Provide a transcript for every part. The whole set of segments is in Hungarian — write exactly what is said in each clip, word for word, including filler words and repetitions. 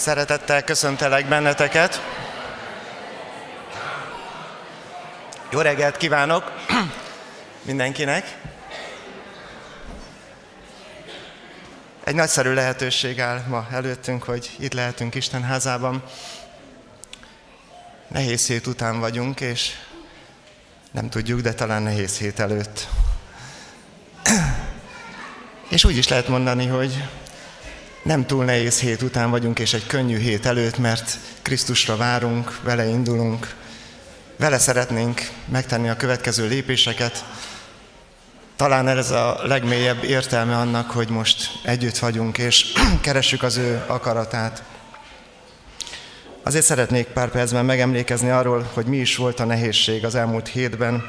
szeretettel köszöntelek benneteket. Jó reggelt kívánok mindenkinek. Egy nagyszerű lehetőség áll ma előttünk, hogy itt lehetünk Isten házában. Nehéz hét után vagyunk, és nem tudjuk, de talán nehéz hét előtt. És úgy is lehet mondani, hogy nem túl nehéz hét után vagyunk, és egy könnyű hét előtt, mert Krisztusra várunk, vele indulunk, vele szeretnénk megtenni a következő lépéseket. Talán ez a legmélyebb értelme annak, hogy most együtt vagyunk, és keressük az ő akaratát. Azért szeretnék pár percben megemlékezni arról, hogy mi is volt a nehézség az elmúlt hétben.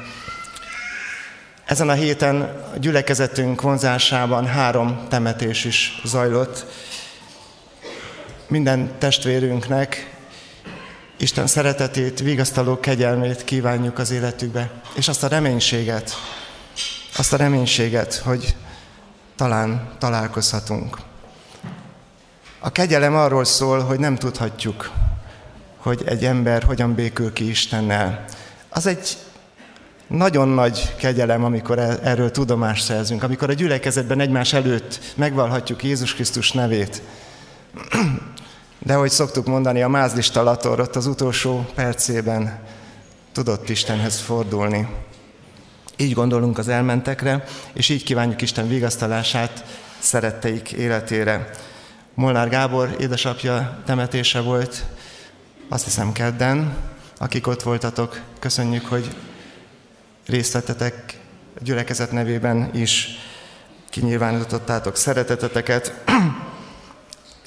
Ezen a héten a gyülekezetünk vonzásában három temetés is zajlott. Minden testvérünknek Isten szeretetét, vigasztaló kegyelmét kívánjuk az életükbe. És azt a reménységet, azt a reménységet, hogy talán találkozhatunk. A kegyelem arról szól, hogy nem tudhatjuk, hogy egy ember hogyan békül ki Istennel. Az egy nagyon nagy kegyelem, amikor erről tudomást szerzünk, amikor a gyülekezetben egymás előtt megvallhatjuk Jézus Krisztus nevét. De ahogy szoktuk mondani, a mázlista lator ott az utolsó percében tudott Istenhez fordulni. Így gondolunk az elmentekre, és így kívánjuk Isten vigasztalását szeretteik életére. Molnár Gábor édesapja temetése volt, azt hiszem kedden. Akik ott voltatok, köszönjük, hogy részt vettetek a gyülekezet nevében is, kinyilvánítottátok szereteteteket.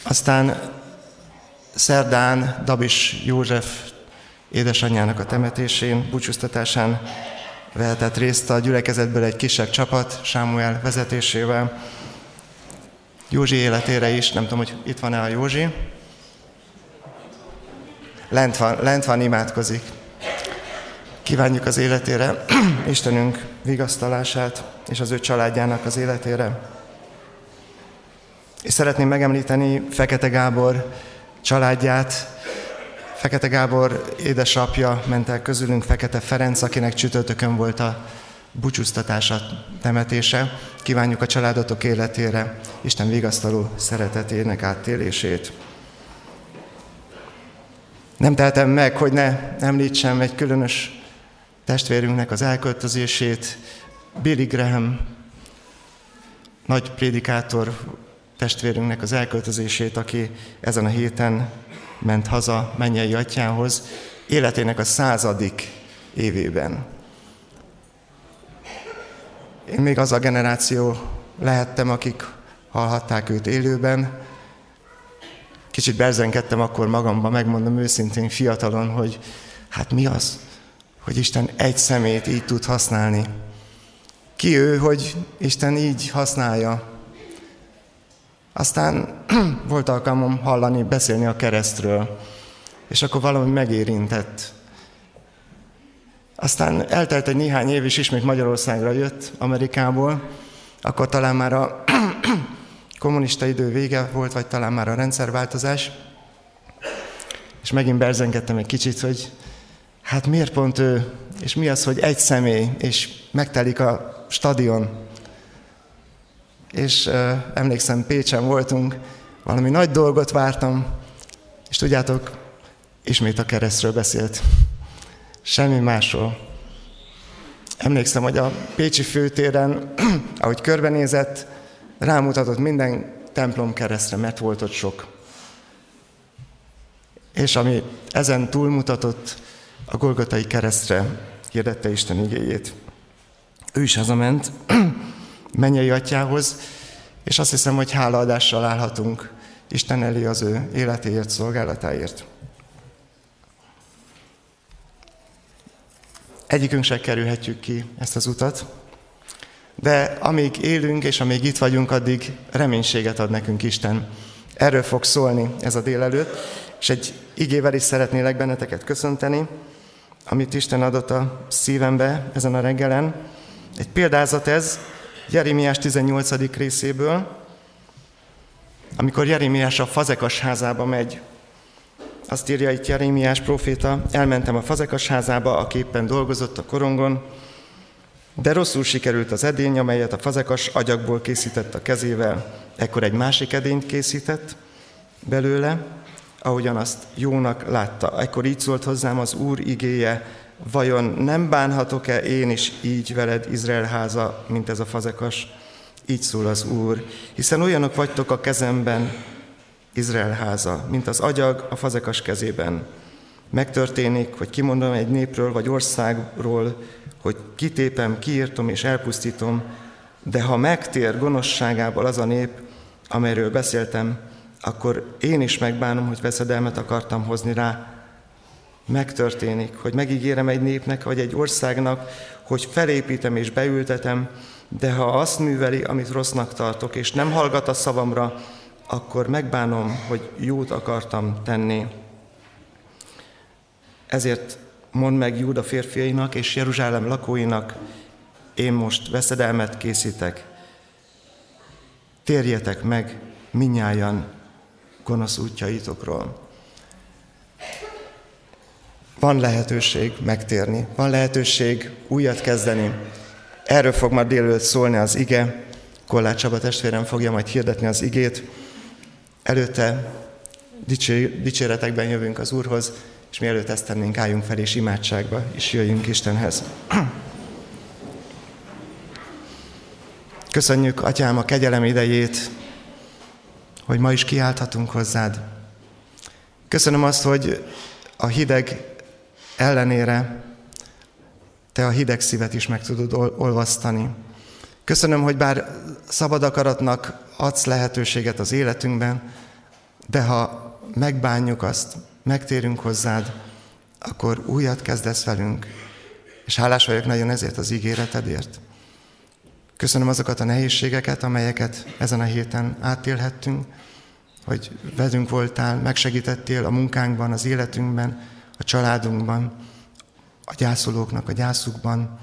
Aztán szerdán Dabis József édesanyjának a temetésén, búcsúztatásán vehetett részt a gyülekezetből egy kisebb csapat, Sámuel vezetésével. Józsi életére is, nem tudom, hogy itt van-e a Józsi. Lent van, lent van, imádkozik. Kívánjuk az életére Istenünk vigasztalását, és az ő családjának az életére. És szeretném megemlíteni Fekete Gábor családját. Fekete Gábor édesapja ment el közülünk, Fekete Ferenc, akinek csütörtökön volt a búcsúztatása, temetése. Kívánjuk a családotok életére Isten vigasztaló szeretetének áttélését. Nem tehetem meg, hogy ne említsem egy különös testvérünknek az elköltözését. Billy Graham, nagy prédikátor testvérünknek az elköltözését, aki ezen a héten ment haza mennyei atyához, életének a századik évében. Én még az a generáció lehettem, akik hallhatták őt élőben. Kicsit berzenkedtem akkor magamban, megmondom őszintén fiatalon, hogy hát mi az, hogy Isten egy szemét így tud használni. Ki ő, hogy Isten így használja. Aztán volt alkalmam hallani, beszélni a keresztről, és akkor valami megérintett. Aztán eltelt egy néhány év, és ismét Magyarországra jött Amerikából, akkor talán már a kommunista idő vége volt, vagy talán már a rendszerváltozás, és megint berzenkedtem egy kicsit, hogy hát miért pont ő, és mi az, hogy egy személy, és megtelik a stadion. És uh, emlékszem, Pécsen voltunk, valami nagy dolgot vártam, és tudjátok, ismét a keresztről beszélt. Semmi másról. Emlékszem, hogy a pécsi főtéren, ahogy körbenézett, rámutatott minden templom keresztre, mert volt ott sok. És ami ezen túlmutatott, a golgotai keresztre hirdette Isten igéjét. Ő is hazament mennyei atyához, és azt hiszem, hogy hálaadással állhatunk Isten elé az ő életéért, szolgálatáért. Egyikünk se kerülhetjük ki ezt az utat, de amíg élünk és amíg itt vagyunk, addig reménységet ad nekünk Isten. Erről fog szólni ez a délelőtt, és egy igével is szeretnélek benneteket köszönteni, amit Isten adott a szívembe ezen a reggelen. Egy példázat ez Jerémiás tizennyolcadik részéből, amikor Jerémiás a fazekas házába megy, Azt írja itt Jerémiás próféta, elmentem a fazekasházába, aki éppen dolgozott a korongon, de rosszul sikerült az edény, amelyet a fazekas agyagból készített a kezével. Ekkor egy másik edényt készített belőle, ahogyan azt jónak látta. Ekkor így szólt hozzám az Úr igéje, vajon nem bánhatok-e én is így veled, Izrael háza, mint ez a fazekas? Így szól az Úr, hiszen olyanok vagytok a kezemben, Izrael háza, mint az agyag a fazekas kezében. Megtörténik, hogy kimondom egy népről vagy országról, hogy kitépem, kiírtom és elpusztítom, de ha megtér gonoszságából az a nép, amelyről beszéltem, akkor én is megbánom, hogy veszedelmet akartam hozni rá. Megtörténik, hogy megígérem egy népnek vagy egy országnak, hogy felépítem és beültetem, de ha azt műveli, amit rossznak tartok, és nem hallgat a szavamra, akkor megbánom, hogy jót akartam tenni. Ezért mondd meg Júda férfiainak és Jeruzsálem lakóinak, én most veszedelmet készítek. Térjetek meg mindnyájan gonosz útjaitokról. Van lehetőség megtérni, van lehetőség újat kezdeni. Erről fog már délelőtt szólni az ige. Kollács Csaba testvérem fogja majd hirdetni az igét. Előtte dicsé- dicséretekben jövünk az Úrhoz, és mielőtt ezt tennénk, álljunk fel és imádságba, és jöjjünk Istenhez. Köszönjük, Atyám, a kegyelem idejét, hogy ma is kiálthatunk hozzád. Köszönöm azt, hogy a hideg ellenére te a hideg szívet is meg tudod olvasztani. Köszönöm, hogy bár szabad akaratnak adsz lehetőséget az életünkben, de ha megbánjuk azt, megtérünk hozzád, akkor újat kezdesz velünk. És hálás vagyok nagyon ezért az ígéretedért. Köszönöm azokat a nehézségeket, amelyeket ezen a héten átélhettünk, hogy velünk voltál, megsegítettél a munkánkban, az életünkben, a családunkban, a gyászolóknak a gyászukban.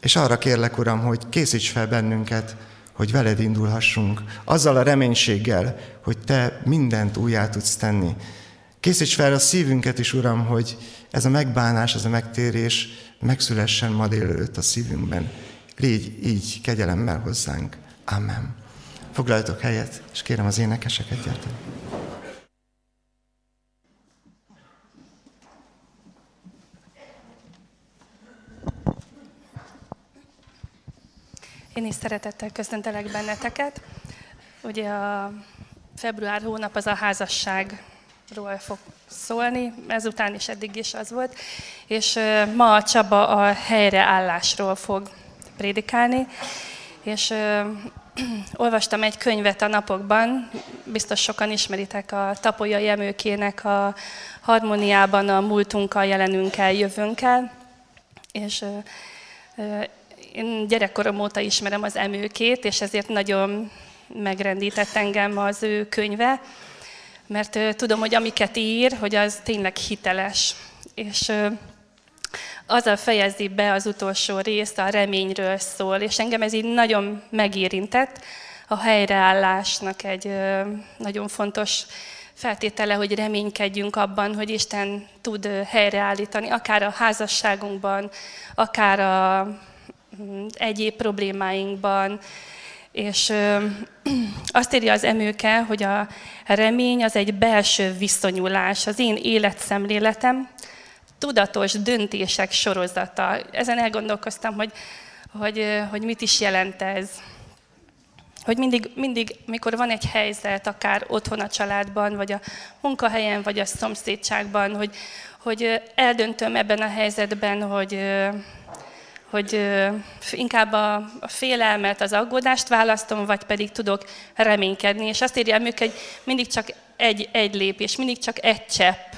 És arra kérlek, Uram, hogy készíts fel bennünket, hogy veled indulhassunk, azzal a reménységgel, hogy te mindent újjá tudsz tenni. Készíts fel a szívünket is, Uram, hogy ez a megbánás, ez a megtérés megszülessen ma délelőtt a szívünkben. Légy így kegyelemmel hozzánk. Amen. Foglaljatok helyet, és kérem az énekeseket, gyertek. Én is szeretettel köszöntelek benneteket. Ugye a február hónap az a házasságról fog szólni, ezután is eddig is az volt, és ma a Csaba a helyreállásról fog prédikálni, és ö, olvastam egy könyvet a napokban, biztos sokan ismeritek, a Tapolyai Emőkének a Harmóniában a múltunkkal, jelenünkkel, jövőnkkel, és ö, ö, én gyerekkorom óta ismerem az Emőkét, és ezért nagyon megrendített engem az ő könyve, mert ö, tudom, hogy amiket ír, hogy az tényleg hiteles. És ö, azzal fejezi be az utolsó rész, a reményről szól, és engem ez így nagyon megérintett. A helyreállásnak egy ö, nagyon fontos feltétele, hogy reménykedjünk abban, hogy Isten tud helyreállítani, akár a házasságunkban, akár a egyéb problémáinkban, és ö, azt írja az Emőke, hogy a remény az egy belső viszonyulás, az én életszemléletem, tudatos döntések sorozata. Ezen elgondolkoztam, hogy, hogy, hogy mit is jelent ez. Hogy mindig, mindig, mikor van egy helyzet, akár otthon a családban, vagy a munkahelyen, vagy a szomszédságban, hogy, hogy eldöntöm ebben a helyzetben, hogy... hogy inkább a félelmet, az aggódást választom, vagy pedig tudok reménykedni. És azt írja Emőke, hogy mindig csak egy, egy lépés, mindig csak egy csepp,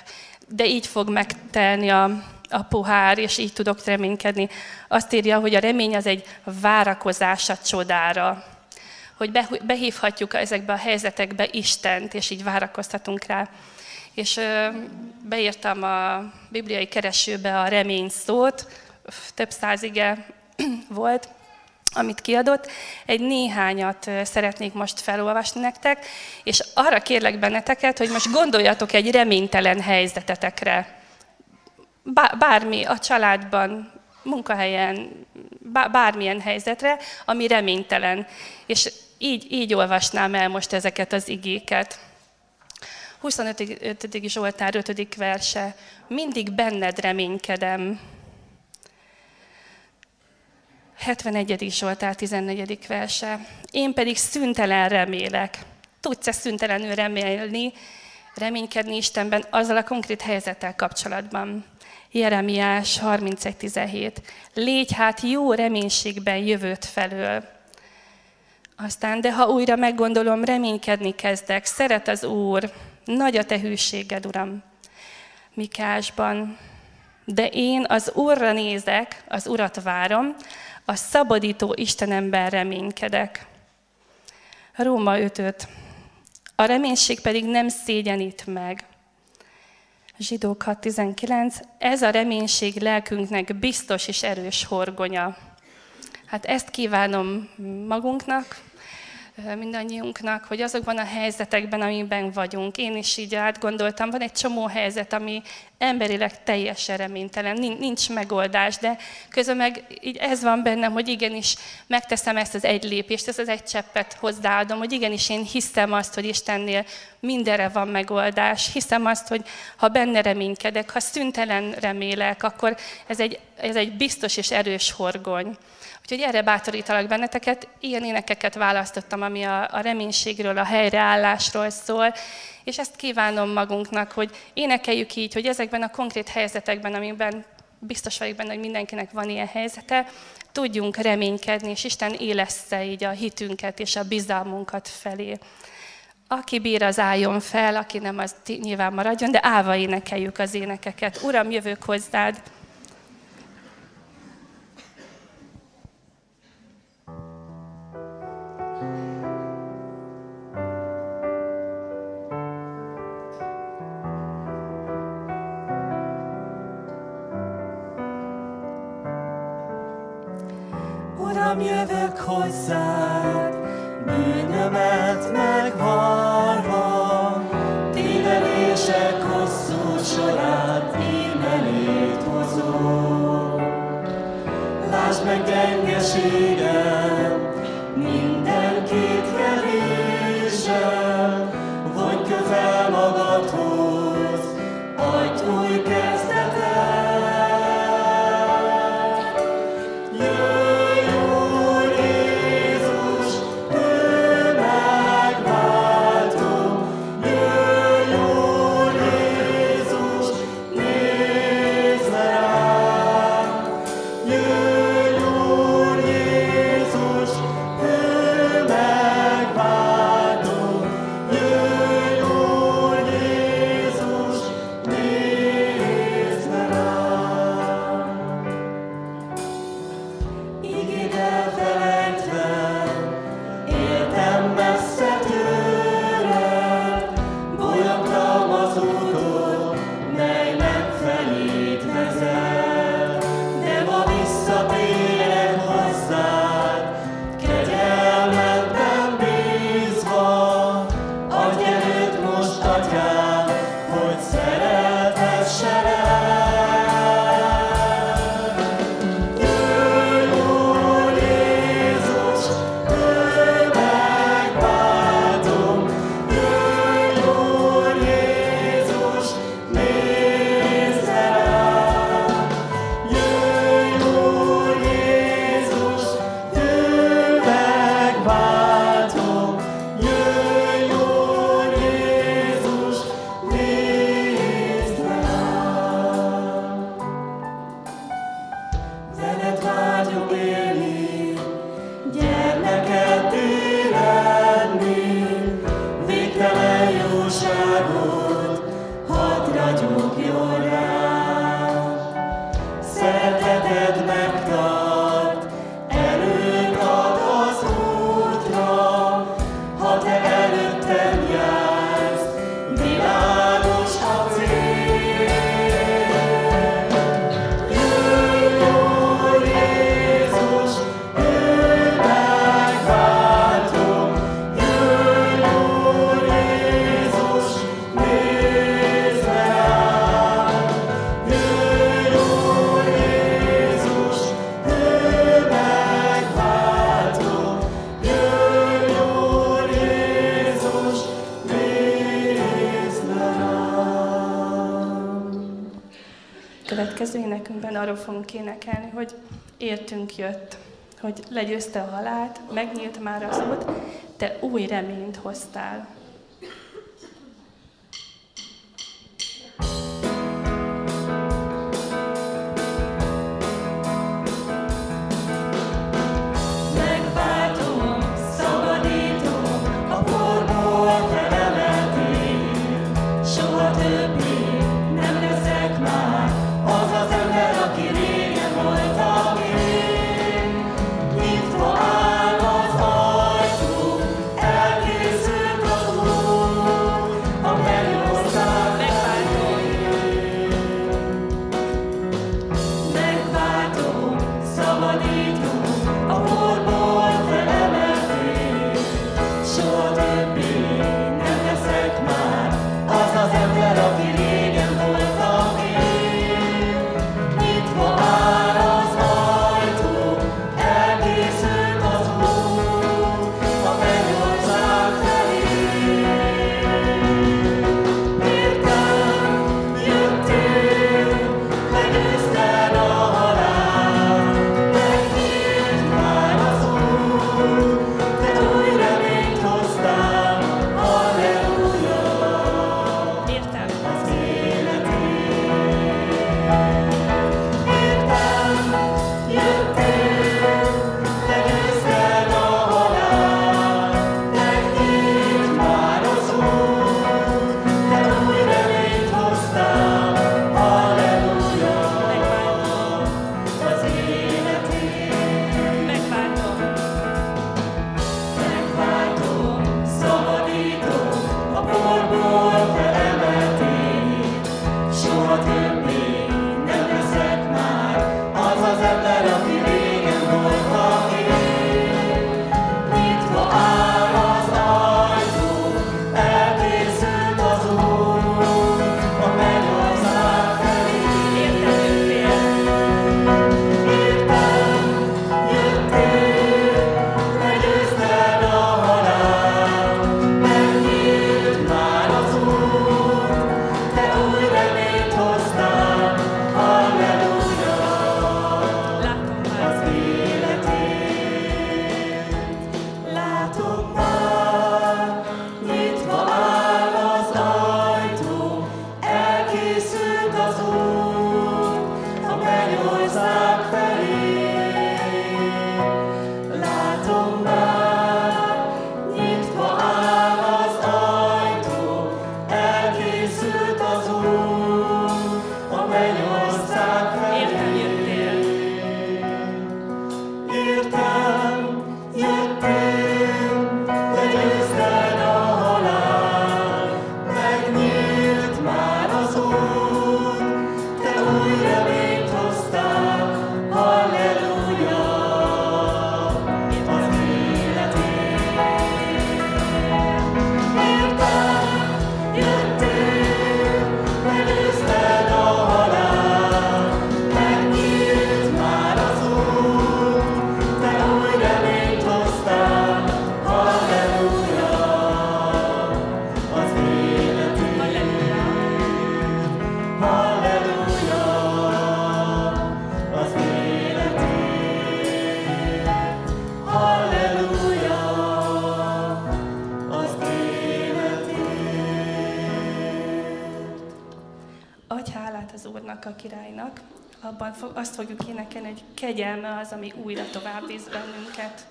de így fog megtelni a, a pohár, és így tudok reménykedni. Azt írja, hogy a remény az egy várakozás a csodára. Hogy be, behívhatjuk ezekbe a helyzetekbe Istent, és így várakoztatunk rá. És beírtam a bibliai keresőbe a remény szót, több száz ige volt, amit kiadott. Egy néhányat szeretnék most felolvasni nektek, és arra kérlek benneteket, hogy most gondoljatok egy reménytelen helyzetetekre. Bármi a családban, munkahelyen, bármilyen helyzetre, ami reménytelen. És így, így olvasnám el most ezeket az igéket. huszonötödik Zsoltár ötödik verse. Mindig benned reménykedem. hetvenegyedik Zsoltár tizennegyedik verse. Én pedig szüntelen remélek. Tudsz-e szüntelenül remélni, reménykedni Istenben azzal a konkrét helyzettel kapcsolatban? Jerémiás harmincegy tizenhét. Légy hát jó reménységben jövőt felől. Aztán, de ha újra meggondolom, reménykedni kezdek. Szeret az Úr, nagy a te hűséged, Uram. Mikásban. De én az Úrra nézek, az Urat várom, a szabadító Istenemben reménykedek. Róma ötöt. A reménység pedig nem szégyenít meg. Zsidók hat tizenkilenc. Ez a reménység lelkünknek biztos és erős horgonya. Hát ezt kívánom magunknak, mindannyiunknak, hogy azokban a helyzetekben, amiben vagyunk. Én is így átgondoltam, van egy csomó helyzet, ami emberileg teljesen reménytelen, nincs megoldás, de közben meg így ez van bennem, hogy igenis megteszem ezt az egy lépést, ezt az egy cseppet hozzáadom, hogy igenis én hiszem azt, hogy Istennél mindenre van megoldás, hiszem azt, hogy ha benne reménykedek, ha szüntelen remélek, akkor ez egy, ez egy biztos és erős horgony. Úgyhogy erre bátorítalak benneteket, ilyen énekeket választottam, ami a, a reménységről, a helyreállásról szól, és ezt kívánom magunknak, hogy énekeljük így, hogy ezekben a konkrét helyzetekben, amiben biztos vagyok benne, hogy mindenkinek van ilyen helyzete, tudjunk reménykedni, és Isten élessze így a hitünket és a bizalmunkat felé. Aki bír, az álljon fel, aki nem, az nyilván maradjon, de állva énekeljük az énekeket. Uram, jövök hozzád! Uram, jövök hozzád, bűnömet megvalva, tévedések hosszú sorát én eléd hozom. Lásd meg gyengeségem, minden kétkedésem, vonj közel magadhoz, adj új kezdetet. Jöjj, Úr Jézus! énekünkben arról fogunk énekelni, hogy értünk jött, hogy legyőzte a halált, megnyílt már az út, te új reményt hoztál. Abban azt fogjuk énekelni, hogy kegyelme az, ami újra tovább visz bennünket.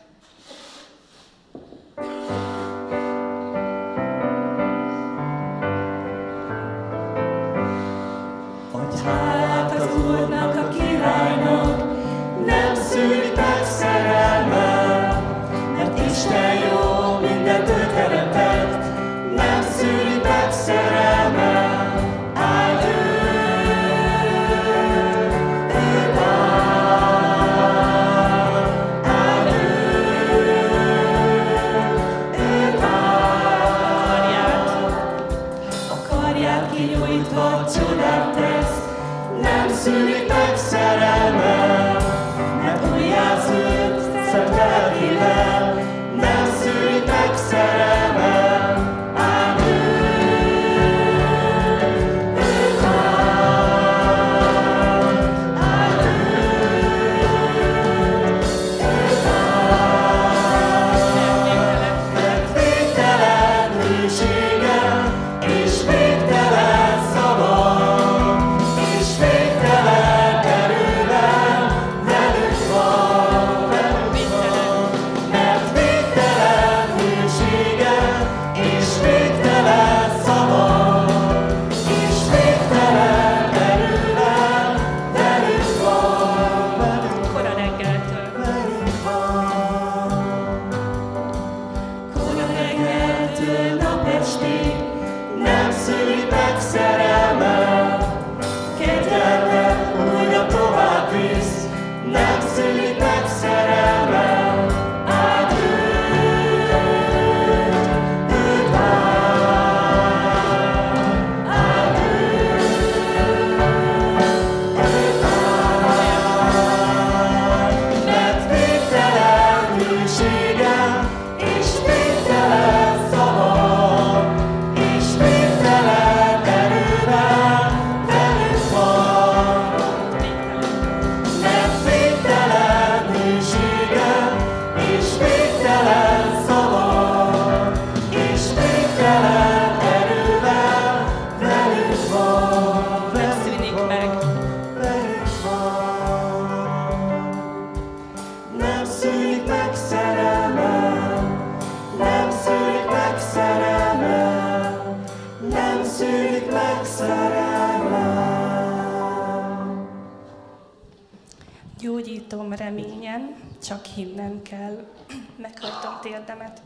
Csak hinnem kell. Meghajtom térdemet.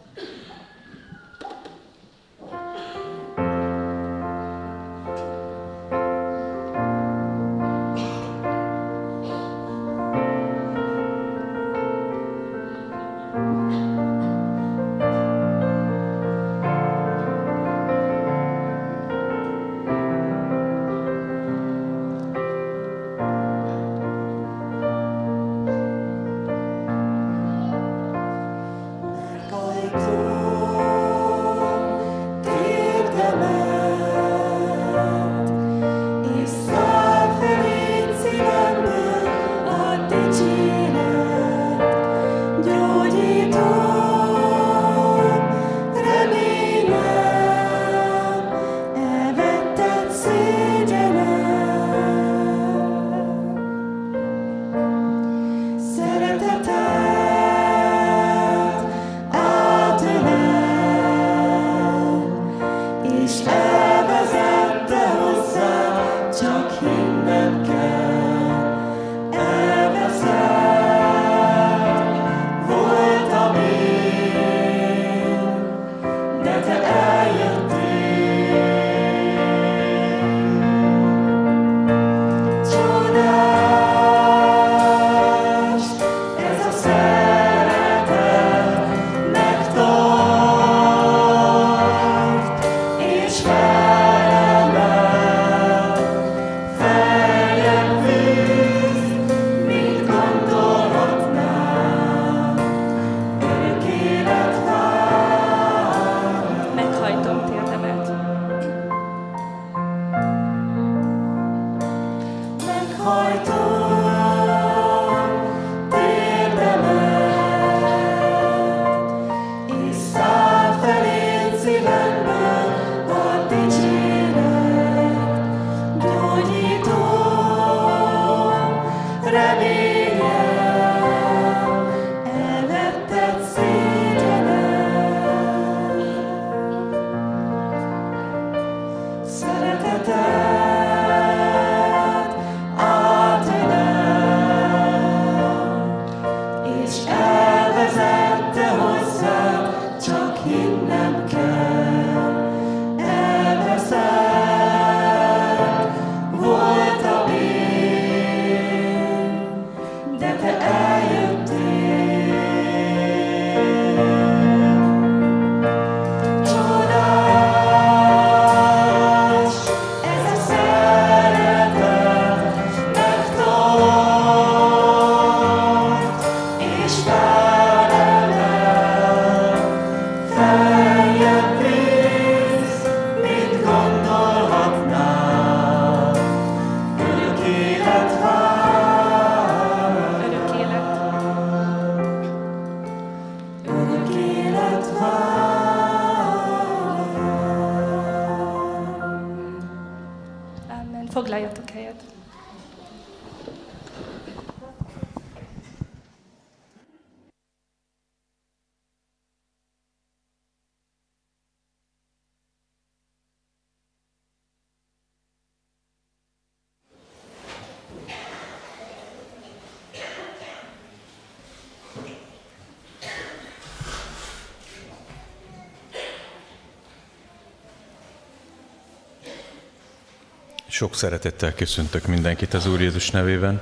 Sok szeretettel köszöntök mindenkit az Úr Jézus nevében.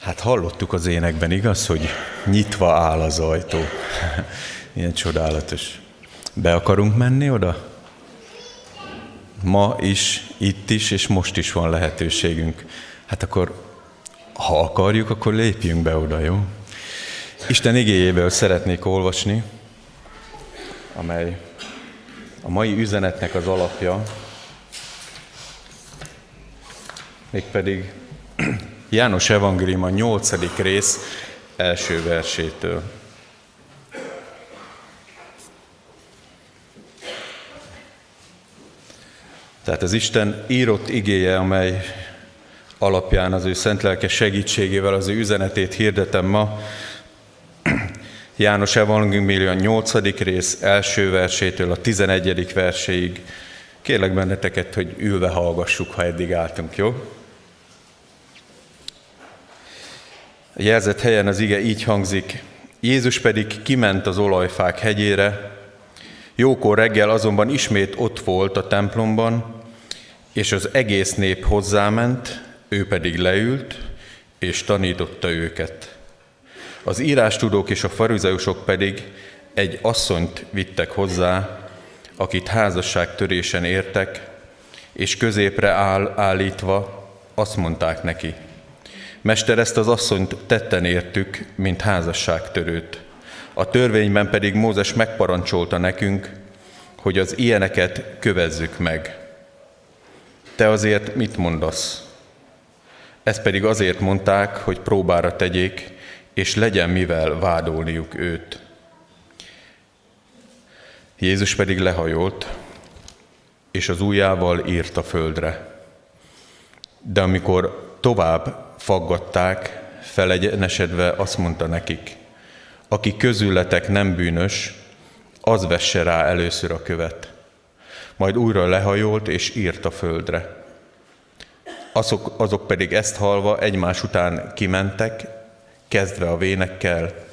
Hát hallottuk az énekben, igaz, hogy nyitva áll az ajtó. Ilyen csodálatos. Be akarunk menni oda? Ma is, itt is, és most is van lehetőségünk. Hát akkor, ha akarjuk, akkor lépjünk be oda, jó? Isten igéjéből szeretnék olvasni, amely a mai üzenetnek az alapja, mégpedig János Evangélium a nyolcadik rész első versétől. Tehát az Isten írott igéje, amely alapján az ő szent lelke segítségével az ő üzenetét hirdetem ma. János Evangélium a nyolcadik rész első versétől a tizenegyedik verséig. Kérlek benneteket, hogy ülve hallgassuk, ha eddig álltunk, jó? A jelzett helyen az ige így hangzik: Jézus pedig kiment az olajfák hegyére, jókor reggel azonban ismét ott volt a templomban, és az egész nép hozzáment, ő pedig leült, és tanította őket. Az írástudók és a farizeusok pedig egy asszonyt vittek hozzá, akit házasságtörésen értek, és középre áll, állítva azt mondták neki: Mester, ezt az asszonyt tetten értük, mint házasságtörőt. A törvényben pedig Mózes megparancsolta nekünk, hogy az ilyeneket kövezzük meg. Te azért mit mondasz? Ezt pedig azért mondták, hogy próbára tegyék, és legyen mivel vádolniuk őt. Jézus pedig lehajolt, és az ujjával írt a földre. De amikor tovább faggatták, felegyenesedve azt mondta nekik: Aki közületek nem bűnös, az vesse rá először a követ. Majd újra lehajolt, és írt a földre. Azok, azok pedig ezt hallva egymás után kimentek, kezdve a vénekkel.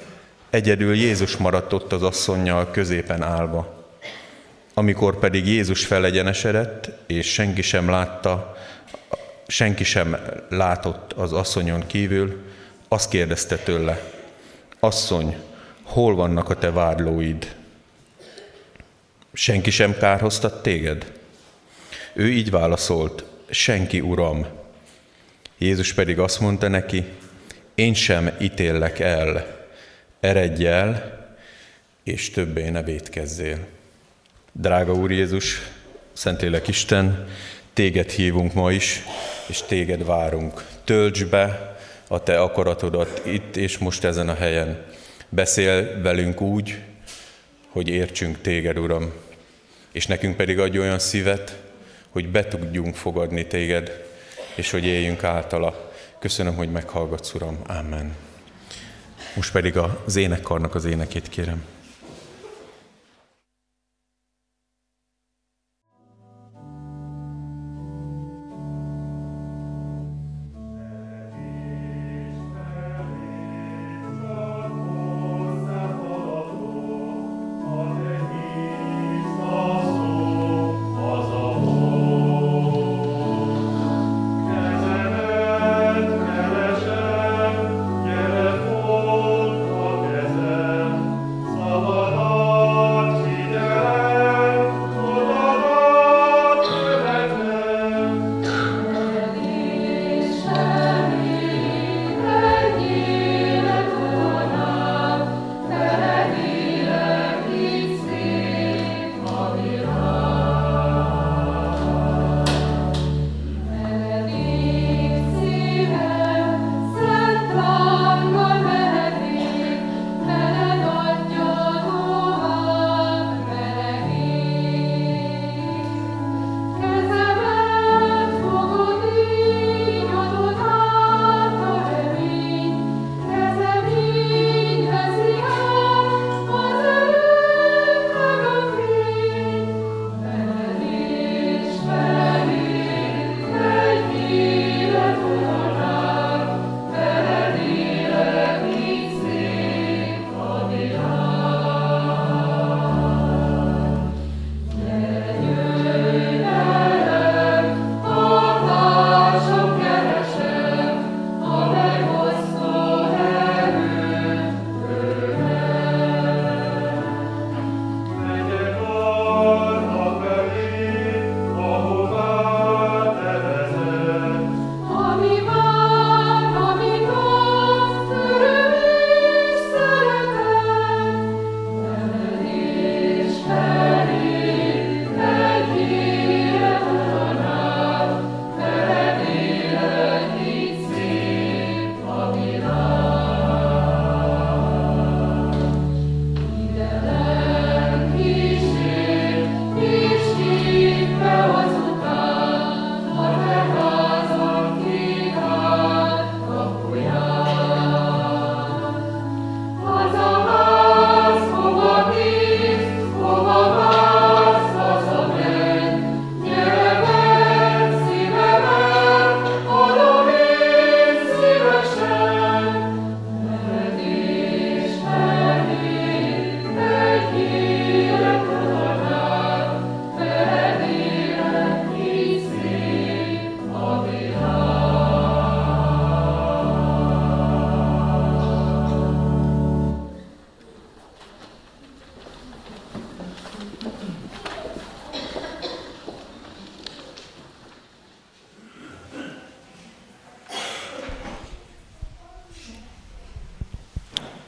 Egyedül Jézus maradt ott az asszonnyal középen állva. Amikor pedig Jézus felegyenesedett, és senki sem látta, senki sem látott az asszonyon kívül, azt kérdezte tőle: Asszony, hol vannak a te vádlóid? Senki sem kárhoztat téged? Ő így válaszolt: Senki, Uram. Jézus pedig azt mondta neki: Én sem ítéllek el, eredj el, és többé ne vétkezzél. Drága Úr Jézus, Szentlélek Isten, téged hívunk ma is, és téged várunk. Töltsd be a te akaratodat itt és most ezen a helyen. Beszél velünk úgy, hogy értsünk téged, Uram. És nekünk pedig adj olyan szívet, hogy be tudjunk fogadni téged, és hogy éljünk általa. Köszönöm, hogy meghallgatsz, Uram. Amen. Most pedig az énekkarnak az énekét kérem.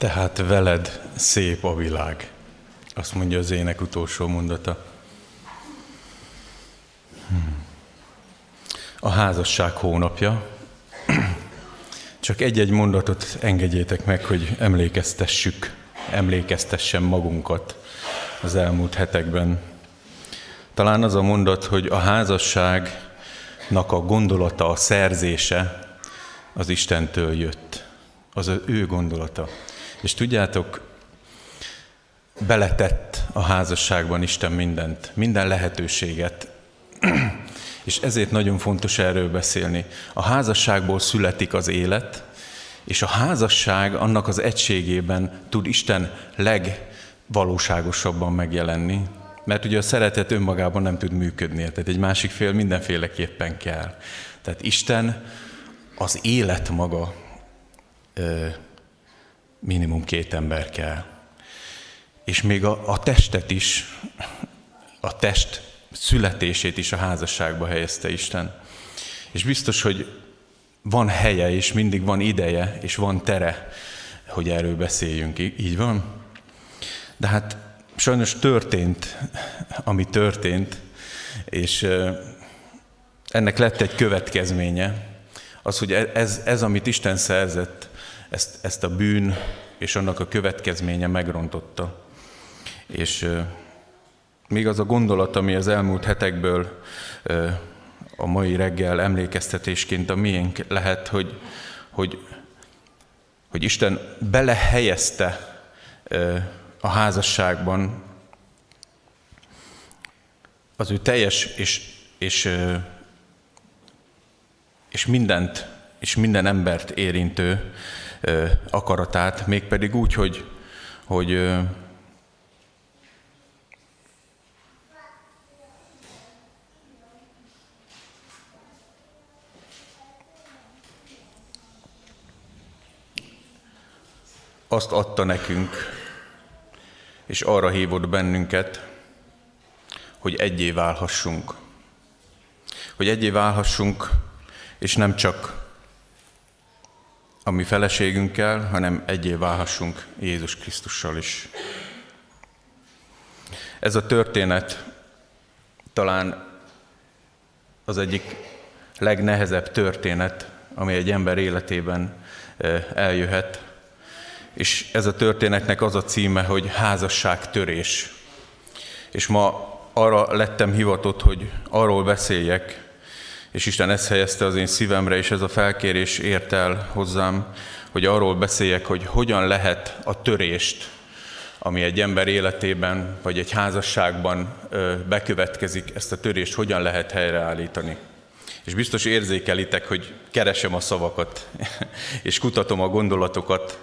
tehát veled szép a világ. Azt mondja az ének utolsó mondata. A házasság hónapja. Csak egy-egy mondatot engedjétek meg, hogy emlékeztessük, emlékeztessem magunkat az elmúlt hetekben. Talán az a mondat, hogy a házasságnak a gondolata, a szerzése az Istentől jött. Az az ő gondolata. És tudjátok, beletett a házasságban Isten mindent, minden lehetőséget. És ezért nagyon fontos erről beszélni. A házasságból születik az élet, és a házasság annak az egységében tud Isten legvalóságosabban megjelenni. Mert ugye a szeretet önmagában nem tud működni, tehát egy másik fél mindenféleképpen kell. Tehát Isten, az élet maga, ö, minimum két ember kell. És még a, a testet is, a test születését is a házasságba helyezte Isten. És biztos, hogy van helye, és mindig van ideje, és van tere, hogy erről beszéljünk. Így van? De hát sajnos történt, ami történt, és ennek lett egy következménye. Az, hogy ez, ez amit Isten szerzett, ezt, ezt a bűn és annak a következménye megrontotta. És még az a gondolat, ami az elmúlt hetekből a mai reggel emlékeztetésként a miénk lehet, hogy, hogy, hogy Isten belehelyezte a házasságban az ő teljes és, és, és mindent, és minden embert érintő akaratát, mégpedig úgy, hogy, hogy azt adta nekünk, és arra hívott bennünket, hogy egyé válhassunk. Hogy egyé válhassunk, és nem csak a mi feleségünkkel, hanem egyé válhassunk Jézus Krisztussal is. Ez a történet talán az egyik legnehezebb történet, ami egy ember életében eljöhet, és ez a történetnek az a címe, hogy házasságtörés. És ma arra lettem hivatott, hogy arról beszéljek, és Isten ezt helyezte az én szívemre, és ez a felkérés ért el hozzám, hogy arról beszéljek, hogy hogyan lehet a törést, ami egy ember életében, vagy egy házasságban bekövetkezik, ezt a törést hogyan lehet helyreállítani. És biztos érzékelitek, hogy keresem a szavakat, és kutatom a gondolatokat,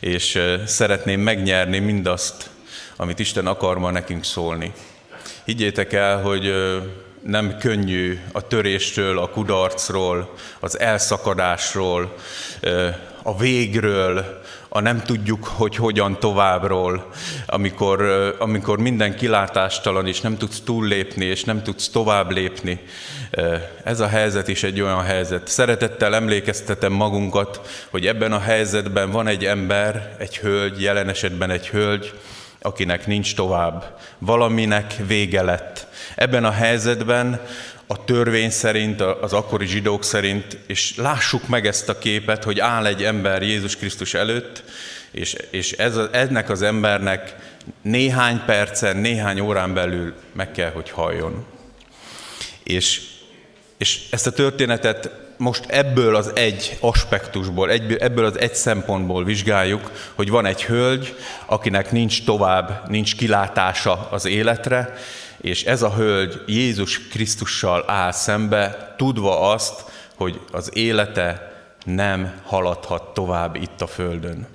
és szeretném megnyerni mindazt, amit Isten akar ma nekünk szólni. Higgyétek el, hogy nem könnyű a töréstől, a kudarcról, az elszakadásról, a végről, a nem tudjuk, hogy hogyan továbbról, amikor, amikor minden kilátástalan, és nem tudsz túllépni, és nem tudsz tovább lépni. Ez a helyzet is egy olyan helyzet. Szeretettel emlékeztetem magunkat, hogy ebben a helyzetben van egy ember, egy hölgy, jelen esetben egy hölgy, akinek nincs tovább. Valaminek vége lett. Ebben a helyzetben a törvény szerint, az akkori zsidók szerint, és lássuk meg ezt a képet, hogy áll egy ember Jézus Krisztus előtt, és, és ez, ennek az embernek néhány percen, néhány órán belül meg kell, hogy halljon. És, és ezt a történetet most ebből az egy aspektusból, ebből az egy szempontból vizsgáljuk, hogy van egy hölgy, akinek nincs tovább, nincs kilátása az életre, és ez a hölgy Jézus Krisztussal áll szembe, tudva azt, hogy az élete nem haladhat tovább itt a földön.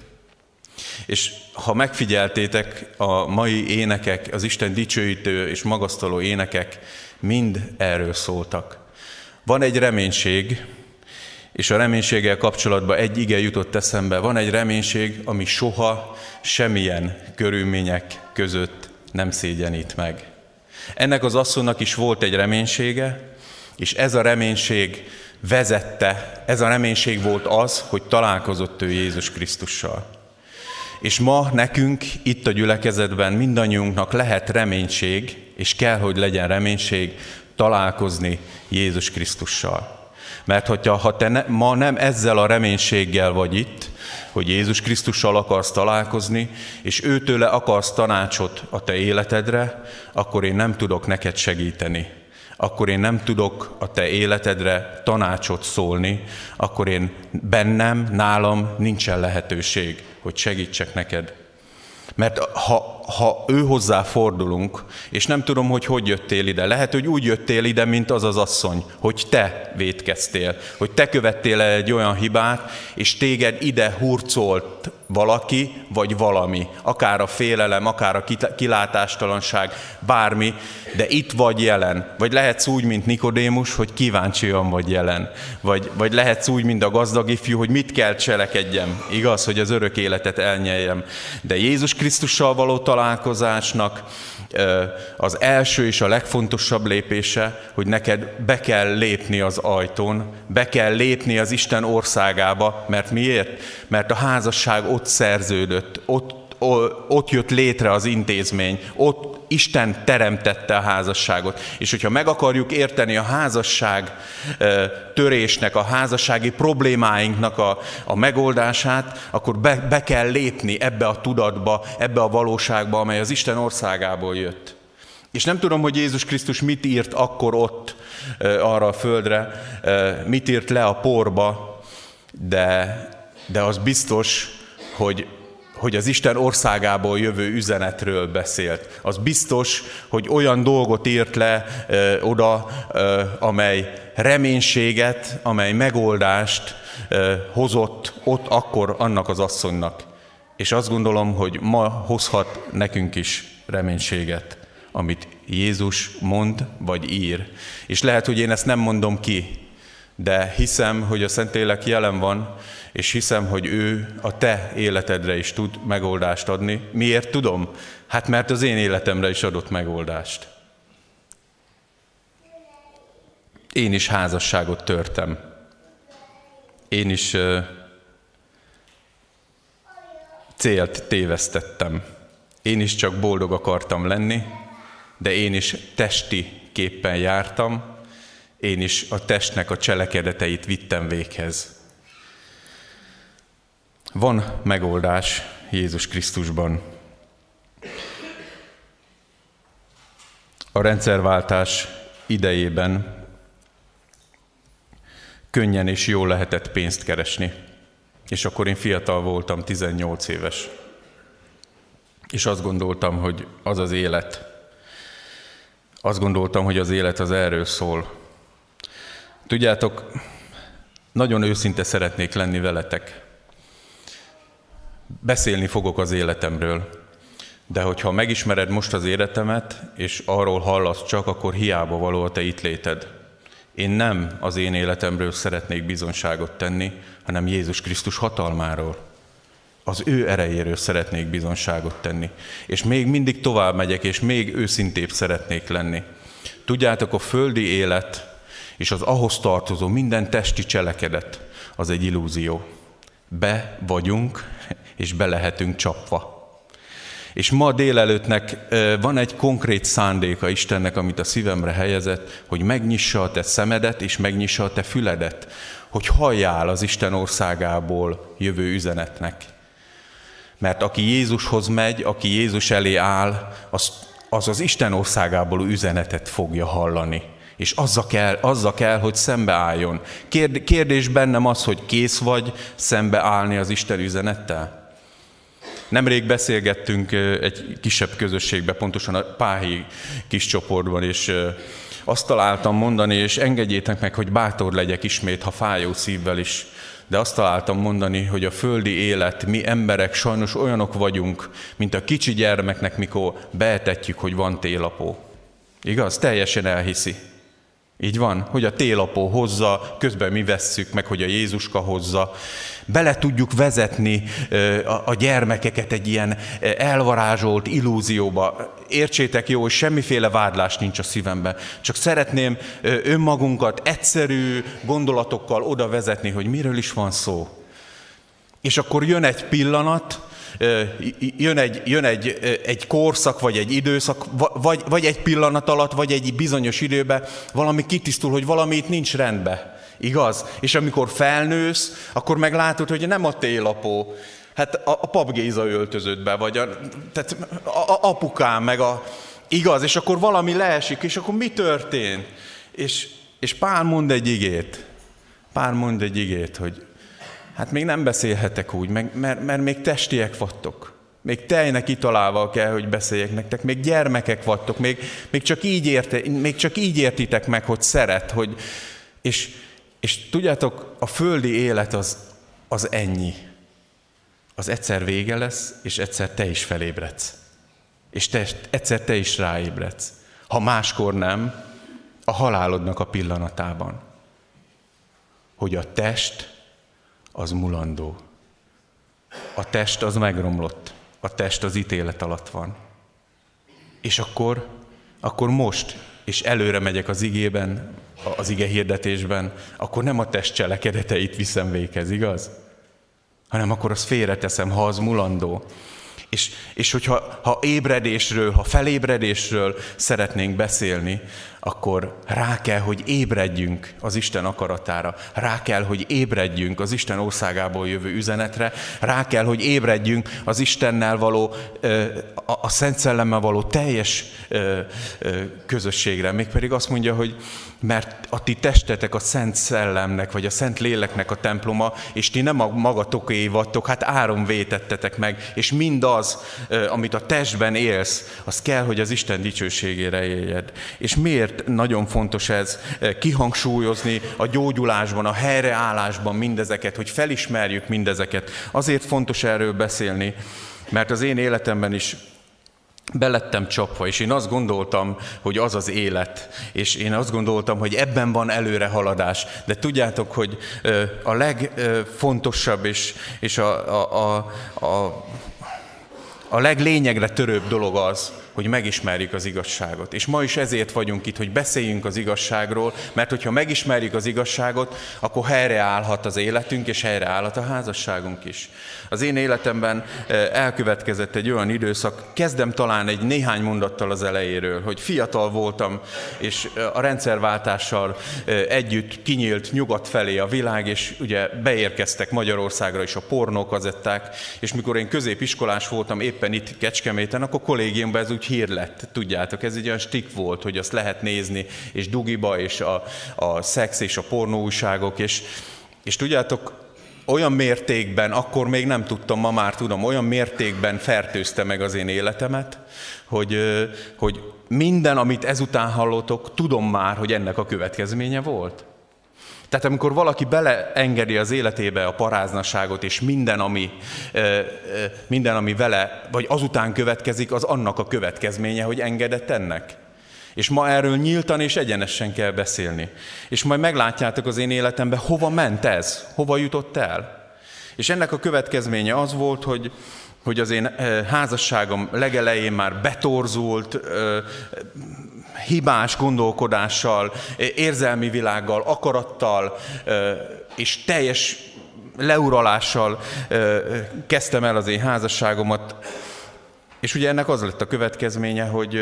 És ha megfigyeltétek, a mai énekek, az Isten dicsőítő és magasztaló énekek mind erről szóltak. Van egy reménység, és a reménységgel kapcsolatban egy ige jutott eszembe, van egy reménység, ami soha semmilyen körülmények között nem szégyenít meg. Ennek az asszonynak is volt egy reménysége, és ez a reménység vezette, ez a reménység volt az, hogy találkozott ő Jézus Krisztussal. és ma nekünk itt a gyülekezetben mindannyiunknak lehet reménység, és kell, hogy legyen reménység találkozni Jézus Krisztussal. Mert hogyha ha te ne, ma nem ezzel a reménységgel vagy itt, hogy Jézus Krisztussal akarsz találkozni, és őtőle akarsz tanácsot a te életedre, akkor én nem tudok neked segíteni. Akkor én nem tudok a te életedre tanácsot szólni, akkor én bennem, nálam nincsen lehetőség, hogy segítsek neked. Mert ha, ha ő hozzá fordulunk, és nem tudom, hogy hogy jöttél ide, lehet, hogy úgy jöttél ide, mint az az asszony, hogy te vétkeztél, hogy te követtél el egy olyan hibát, és téged ide hurcolt valaki, vagy valami. Akár a félelem, akár a kilátástalanság, bármi, de itt vagy jelen. Vagy lehetsz úgy, mint Nikodémus, hogy kíváncsian vagy jelen. Vagy, vagy lehetsz úgy, mint a gazdag ifjú, hogy mit kell cselekedjem. Igaz, hogy az örök életet elnyeljem. De Jézus Krisztussal való találkozásnak az első és a legfontosabb lépése, hogy neked be kell lépni az ajtón, be kell lépni az Isten országába, mert miért? Mert a házasság ott szerződött, ott, ott jött létre az intézmény, ott Isten teremtette a házasságot. És hogyha meg akarjuk érteni a házasság törésnek, a házassági problémáinknak a, a megoldását, akkor be, be kell lépni ebbe a tudatba, ebbe a valóságba, amely az Isten országából jött. És nem tudom, hogy Jézus Krisztus mit írt akkor ott arra a földre, mit írt le a porba, de, de az biztos, hogy... hogy az Isten országából jövő üzenetről beszélt. Az biztos, hogy olyan dolgot írt le ö, oda, ö, amely reménységet, amely megoldást ö, hozott ott akkor annak az asszonynak. És azt gondolom, hogy ma hozhat nekünk is reménységet, amit Jézus mond vagy ír. És lehet, hogy én ezt nem mondom ki, de hiszem, hogy a Szentlélek jelen van, és hiszem, hogy ő a te életedre is tud megoldást adni. Miért tudom? Hát mert az én életemre is adott megoldást. Én is házasságot törtem. Én is uh, célt tévesztettem. Én is csak boldog akartam lenni, de én is testi képpen jártam. Én is a testnek a cselekedeteit vittem véghez. Van megoldás Jézus Krisztusban. A rendszerváltás idejében könnyen és jól lehetett pénzt keresni. És akkor én fiatal voltam, tizennyolc éves. És azt gondoltam, hogy az az élet. Azt gondoltam, hogy az élet az erről szól. Tudjátok, nagyon őszinte szeretnék lenni veletek. Beszélni fogok az életemről, de hogyha megismered most az életemet, és arról hallasz csak, akkor hiába való a te itt léted. Én nem az én életemről szeretnék bizonságot tenni, hanem Jézus Krisztus hatalmáról. Az ő erejéről szeretnék bizonságot tenni. És még mindig tovább megyek, és még őszintébb szeretnék lenni. Tudjátok, a földi élet és az ahhoz tartozó minden testi cselekedet, az egy illúzió. Be vagyunk, és be lehetünk csapva. És ma délelőttnek van egy konkrét szándéka Istennek, amit a szívemre helyezett, hogy megnyissa a te szemedet, és megnyissa a te füledet, hogy halljál az Isten országából jövő üzenetnek. Mert aki Jézushoz megy, aki Jézus elé áll, az az, az Isten országából üzenetet fogja hallani. És azzal kell, azzal kell, hogy szembeálljon. Kérdés bennem az, hogy kész vagy szembeállni az Isten üzenettel? Nemrég beszélgettünk egy kisebb közösségbe, pontosan a Páhi kis csoportban, és azt találtam mondani, és engedjétek meg, hogy bátor legyek ismét, ha fájó szívvel is, de azt találtam mondani, hogy a földi élet, mi emberek sajnos olyanok vagyunk, mint a kicsi gyermeknek, mikor beetetjük, hogy van télapó. Igaz? Teljesen elhiszi. Így van, hogy a télapó hozza, közben mi vesszük meg, hogy a Jézuska hozza. Bele tudjuk vezetni a gyermekeket egy ilyen elvarázsolt illúzióba. Értsétek jó, hogy semmiféle vádlás nincs a szívemben. Csak szeretném önmagunkat egyszerű gondolatokkal oda vezetni, hogy miről is van szó. És akkor jön egy pillanat, jön egy, jön egy, egy korszak, vagy egy időszak, vagy, vagy egy pillanat alatt, vagy egy bizonyos időben valami kitisztul, hogy valami itt nincs rendben. Igaz? És amikor felnősz, akkor meglátod, hogy nem a télapó, hát a, a Pap Géza öltözött be, vagy a, tehát a, a apukám, meg a... Igaz? És akkor valami leesik, és akkor mi történt? És, és Pál mond egy igét. Pál mond egy igét, hogy hát még nem beszélhetek úgy, meg, mert, mert még testiek vagytok. Még tejnek italával kell, hogy beszéljek nektek, még gyermekek vagytok, még, még, csak, így érte, még csak így értitek meg, hogy szeret, hogy... És, és tudjátok, a földi élet az, az ennyi. Az egyszer vége lesz, és egyszer te is felébredsz. És te, egyszer te is ráébredsz. Ha máskor nem, a halálodnak a pillanatában. Hogy a test az mulandó. A test az megromlott. A test az ítélet alatt van. És akkor, akkor most, és előre megyek az igében, az ige hirdetésben, akkor nem a test cselekedeteit viszem véghez, igaz? Hanem akkor azt félreteszem, ha az mulandó. És, és hogyha ha ébredésről, ha felébredésről szeretnénk beszélni, akkor rá kell, hogy ébredjünk az Isten akaratára, rá kell, hogy ébredjünk az Isten országából jövő üzenetre, rá kell, hogy ébredjünk az Istennel való, a Szent Szellemmel való teljes közösségre. Mégpedig azt mondja, hogy mert a ti testetek a Szent Szellemnek, vagy a Szent Léleknek a temploma, és ti nem a magatoké vagytok, hát áron vétettetek meg, és mindaz, amit a testben élsz, az kell, hogy az Isten dicsőségére éljed. És miért nagyon fontos ez kihangsúlyozni a gyógyulásban, a helyreállásban mindezeket, hogy felismerjük mindezeket. Azért fontos erről beszélni, mert az én életemben is belettem csapva, és én azt gondoltam, hogy az az élet, és én azt gondoltam, hogy ebben van előrehaladás. De tudjátok, hogy a legfontosabb és, és a, a, a, a, a leglényegre törőbb dolog az, hogy megismerjük az igazságot. És ma is ezért vagyunk itt, hogy beszéljünk az igazságról, mert hogyha megismerjük az igazságot, akkor helyreállhat az életünk, és helyreállhat a házasságunk is. Az én életemben elkövetkezett egy olyan időszak, kezdem talán egy néhány mondattal az elejéről, hogy fiatal voltam, és a rendszerváltással együtt kinyílt nyugat felé a világ, és ugye beérkeztek Magyarországra is a pornókazetták, és mikor én középiskolás voltam éppen itt Kecskeméten, akkor kollégiumban ez úgy hír lett, tudjátok, ez egy olyan stik volt, hogy azt lehet nézni, és dugiba, és a, a szex, és a pornóújságok, és, és tudjátok, olyan mértékben, akkor még nem tudtam, ma már tudom, olyan mértékben fertőzte meg az én életemet, hogy, hogy minden, amit ezután hallottok, tudom már, hogy ennek a következménye volt. Tehát amikor valaki beleengedi az életébe a paráznaságot, és minden ami, minden, ami vele, vagy azután következik, az annak a következménye, hogy engedett ennek. És ma erről nyíltan és egyenesen kell beszélni. És majd meglátjátok az én életemben, hova ment ez, hova jutott el. És ennek a következménye az volt, hogy, hogy az én házasságom legelején már betorzult, hibás gondolkodással, érzelmi világgal, akarattal és teljes leuralással kezdtem el az én házasságomat. És ugye ennek az lett a következménye, hogy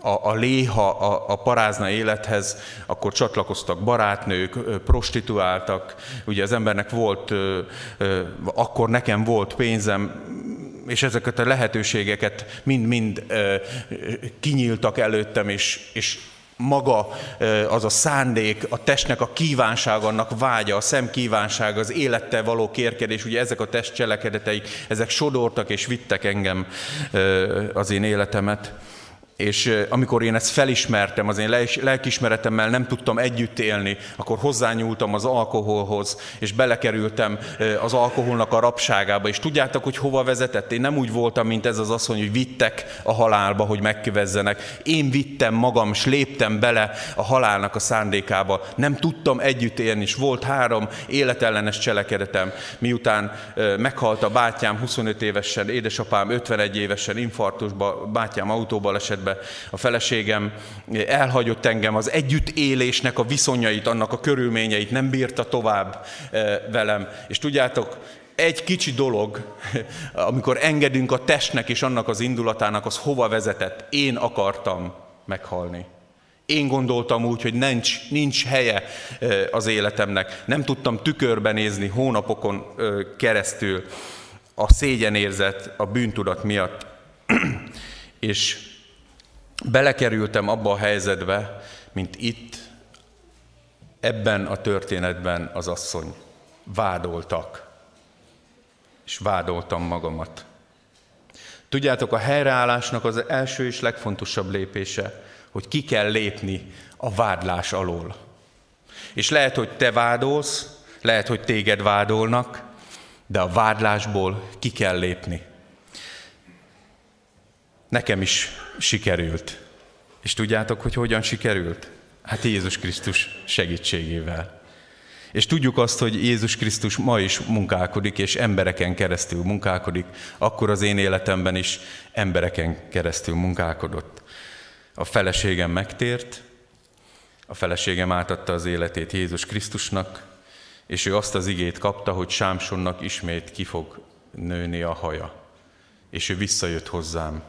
a, a léha a, a parázna élethez, akkor csatlakoztak barátnők, prostituáltak. Ugye az embernek volt, akkor nekem volt pénzem, és ezeket a lehetőségeket mind-mind kinyíltak előttem, és, és maga az a szándék, a testnek a kívánság, annak vágya, a szem kívánság, az élettel való kérkedés, ugye ezek a test cselekedeteik, ezek sodortak és vittek engem, az én életemet. És amikor én ezt felismertem, az én lelkiismeretemmel nem tudtam együtt élni, akkor hozzányúltam az alkoholhoz, és belekerültem az alkoholnak a rabságába. És tudjátok, hogy hova vezetett? Én nem úgy voltam, mint ez az asszony, hogy vittek a halálba, hogy megkövezzenek. Én vittem magam, és léptem bele a halálnak a szándékába. Nem tudtam együtt élni, és volt három életellenes cselekedetem. Miután meghalt a bátyám huszonöt évesen, édesapám ötvenegy évesen, infarktusba, bátyám autóbalesetben, a feleségem elhagyott engem, az együttélésnek a viszonyait, annak a körülményeit nem bírta tovább velem. És tudjátok, egy kicsi dolog, amikor engedünk a testnek és annak az indulatának, az hova vezetett? Én akartam meghalni. Én gondoltam úgy, hogy nincs, nincs helye az életemnek. Nem tudtam tükörbe nézni hónapokon keresztül a szégyenérzet, a bűntudat miatt. És belekerültem abba a helyzetbe, mint itt, ebben a történetben az asszony. Vádoltak. És vádoltam magamat. Tudjátok, a helyreállásnak az első és legfontosabb lépése, hogy ki kell lépni a vádlás alól. És lehet, hogy te vádolsz, lehet, hogy téged vádolnak, de a vádlásból ki kell lépni. Nekem is sikerült. És tudjátok, hogy hogyan sikerült? Hát Jézus Krisztus segítségével. És tudjuk azt, hogy Jézus Krisztus ma is munkálkodik, és embereken keresztül munkálkodik, akkor az én életemben is embereken keresztül munkálkodott. A feleségem megtért, a feleségem átadta az életét Jézus Krisztusnak, és ő azt az igét kapta, hogy Sámsonnak ismét ki fog nőni a haja. És ő visszajött hozzám.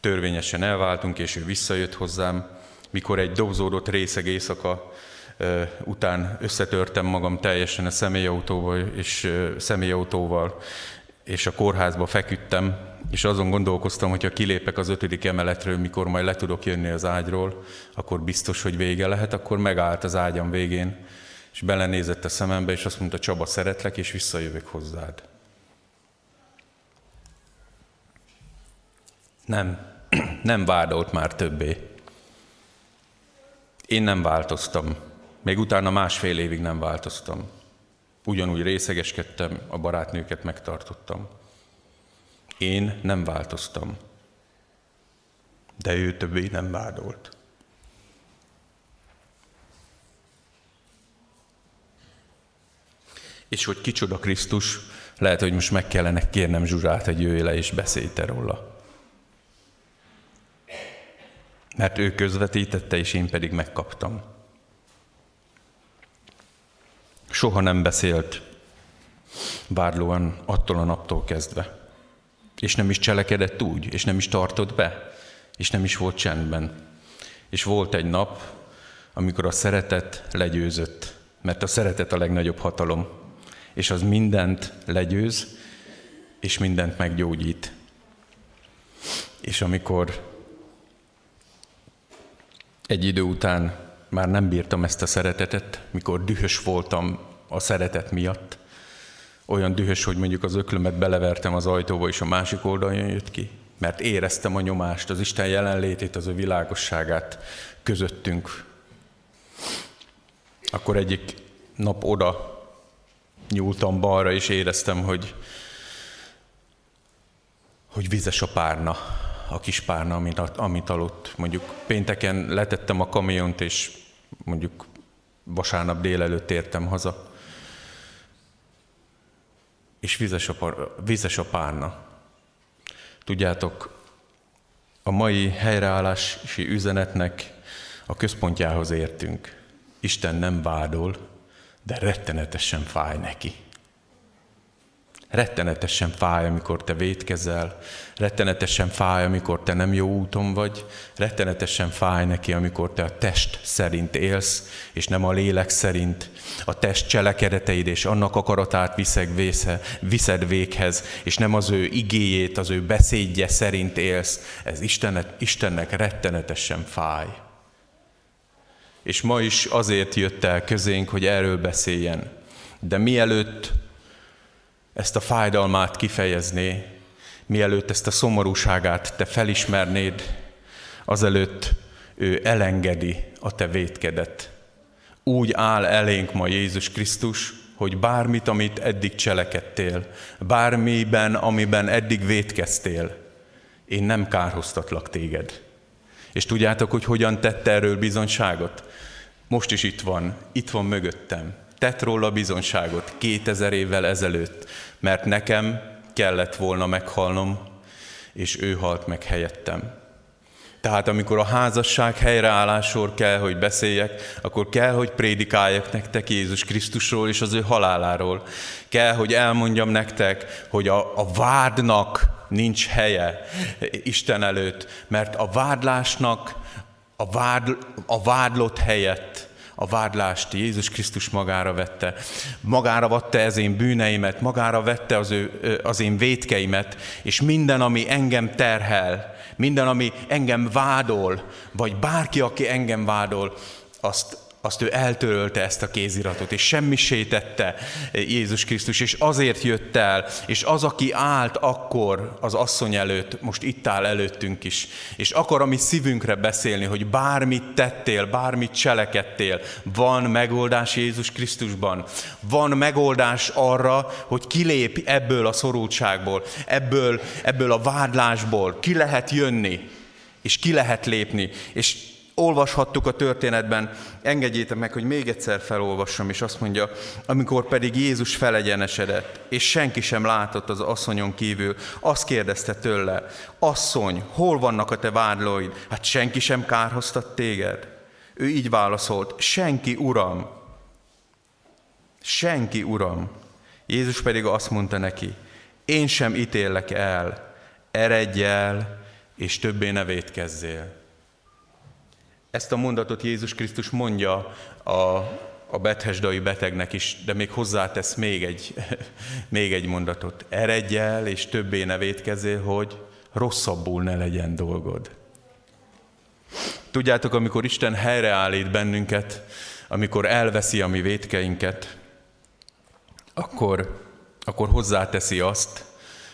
Törvényesen elváltunk, és ő visszajött hozzám. Mikor egy dobzódott részeg éjszaka uh, után összetörtem magam teljesen a személyautóval és, uh, személyautóval, és a kórházba feküdtem, és azon gondolkoztam, hogyha kilépek az ötödik emeletről, mikor majd le tudok jönni az ágyról, akkor biztos, hogy vége lehet, akkor megállt az ágyam végén, és belenézett a szemembe, és azt mondta, Csaba, szeretlek, és visszajövök hozzád. Nem, nem vádolt már többé. Én nem változtam. Még utána másfél évig nem változtam. Ugyanúgy részegeskedtem, a barátnőket megtartottam. Én nem változtam. De ő többé nem vádolt. És hogy kicsoda Krisztus, lehet, hogy most meg kellene kérnem Zsuzsát, hogy jöjj le és beszélj te róla. Mert ő közvetítette, és én pedig megkaptam. Soha nem beszélt vádlóan attól a naptól kezdve. És nem is cselekedett úgy, és nem is tartott be, és nem is volt csendben. És volt egy nap, amikor a szeretet legyőzött, mert a szeretet a legnagyobb hatalom, és az mindent legyőz, és mindent meggyógyít. És amikor egy idő után már nem bírtam ezt a szeretetet, mikor dühös voltam a szeretet miatt. Olyan dühös, hogy mondjuk az öklömet belevertem az ajtóba, és a másik oldalon jött ki. Mert éreztem a nyomást, az Isten jelenlétét, az ő világosságát közöttünk. Akkor egyik nap oda nyúltam balra, és éreztem, hogy, hogy vizes a párna. A kis párna, amit, amit aludt. Mondjuk pénteken letettem a kamiont, és mondjuk vasárnap délelőtt értem haza. És vizes a, par, vizes a párna. Tudjátok, a mai helyreállási üzenetnek a központjához értünk. Isten nem vádol, de rettenetesen fáj neki. Rettenetesen fáj, amikor te vétkezel, rettenetesen fáj, amikor te nem jó úton vagy, rettenetesen fáj neki, amikor te a test szerint élsz, és nem a lélek szerint. A test cselekedeteid és annak akaratát viszed, vésze, viszed véghez, és nem az ő igéjét, az ő beszédje szerint élsz. Ez Istenet, Istennek rettenetesen fáj. És ma is azért jött el közénk, hogy erről beszéljen. De mielőtt ezt a fájdalmát kifejezné, mielőtt ezt a szomorúságát te felismernéd, azelőtt ő elengedi a te vétkedet. Úgy áll elénk ma Jézus Krisztus, hogy bármit, amit eddig cselekedtél, bármiben, amiben eddig vétkeztél, én nem kárhoztatlak téged. És tudjátok, hogy hogyan tette erről bizonyságot? Most is itt van, itt van mögöttem. Tett róla bizonyságot kétezer évvel ezelőtt, mert nekem kellett volna meghalnom, és ő halt meg helyettem. Tehát amikor a házasság helyreállásról kell, hogy beszéljek, akkor kell, hogy prédikáljak nektek Jézus Krisztusról és az ő haláláról. Kell, hogy elmondjam nektek, hogy a, a vádnak nincs helye Isten előtt, mert a vádlásnak a, vád, a vádlott helyett a vádlást Jézus Krisztus magára vette. Magára vette az én bűneimet, magára vette az, ő, az én vétkeimet, és minden, ami engem terhel, minden, ami engem vádol, vagy bárki, aki engem vádol, azt, azt ő eltörölte ezt a kéziratot, és semmisé tette Jézus Krisztus, és azért jött el, és az, aki állt akkor az asszony előtt, most itt áll előttünk is, és akar a mi szívünkre beszélni, hogy bármit tettél, bármit cselekedtél, van megoldás Jézus Krisztusban, van megoldás arra, hogy kilépj ebből a szorultságból, ebből, ebből a vádlásból, ki lehet jönni, és ki lehet lépni, és olvashattuk a történetben, engedjétek meg, hogy még egyszer felolvassam, és azt mondja, amikor pedig Jézus felegyenesedett, és senki sem látott az asszonyon kívül, azt kérdezte tőle, asszony, hol vannak a te vádlóid? Hát senki sem kárhoztat téged. Ő így válaszolt, senki, uram, senki, uram. Jézus pedig azt mondta neki, én sem ítéllek el, eredj el, és többé ne vétkezzél. Ezt a mondatot Jézus Krisztus mondja a, a bethesdai betegnek is, de még hozzátesz még egy, még egy mondatot. Eredj el, és többé ne vétkezzél, hogy rosszabbul ne legyen dolgod. Tudjátok, amikor Isten helyreállít bennünket, amikor elveszi a mi vétkeinket, akkor, akkor hozzáteszi azt,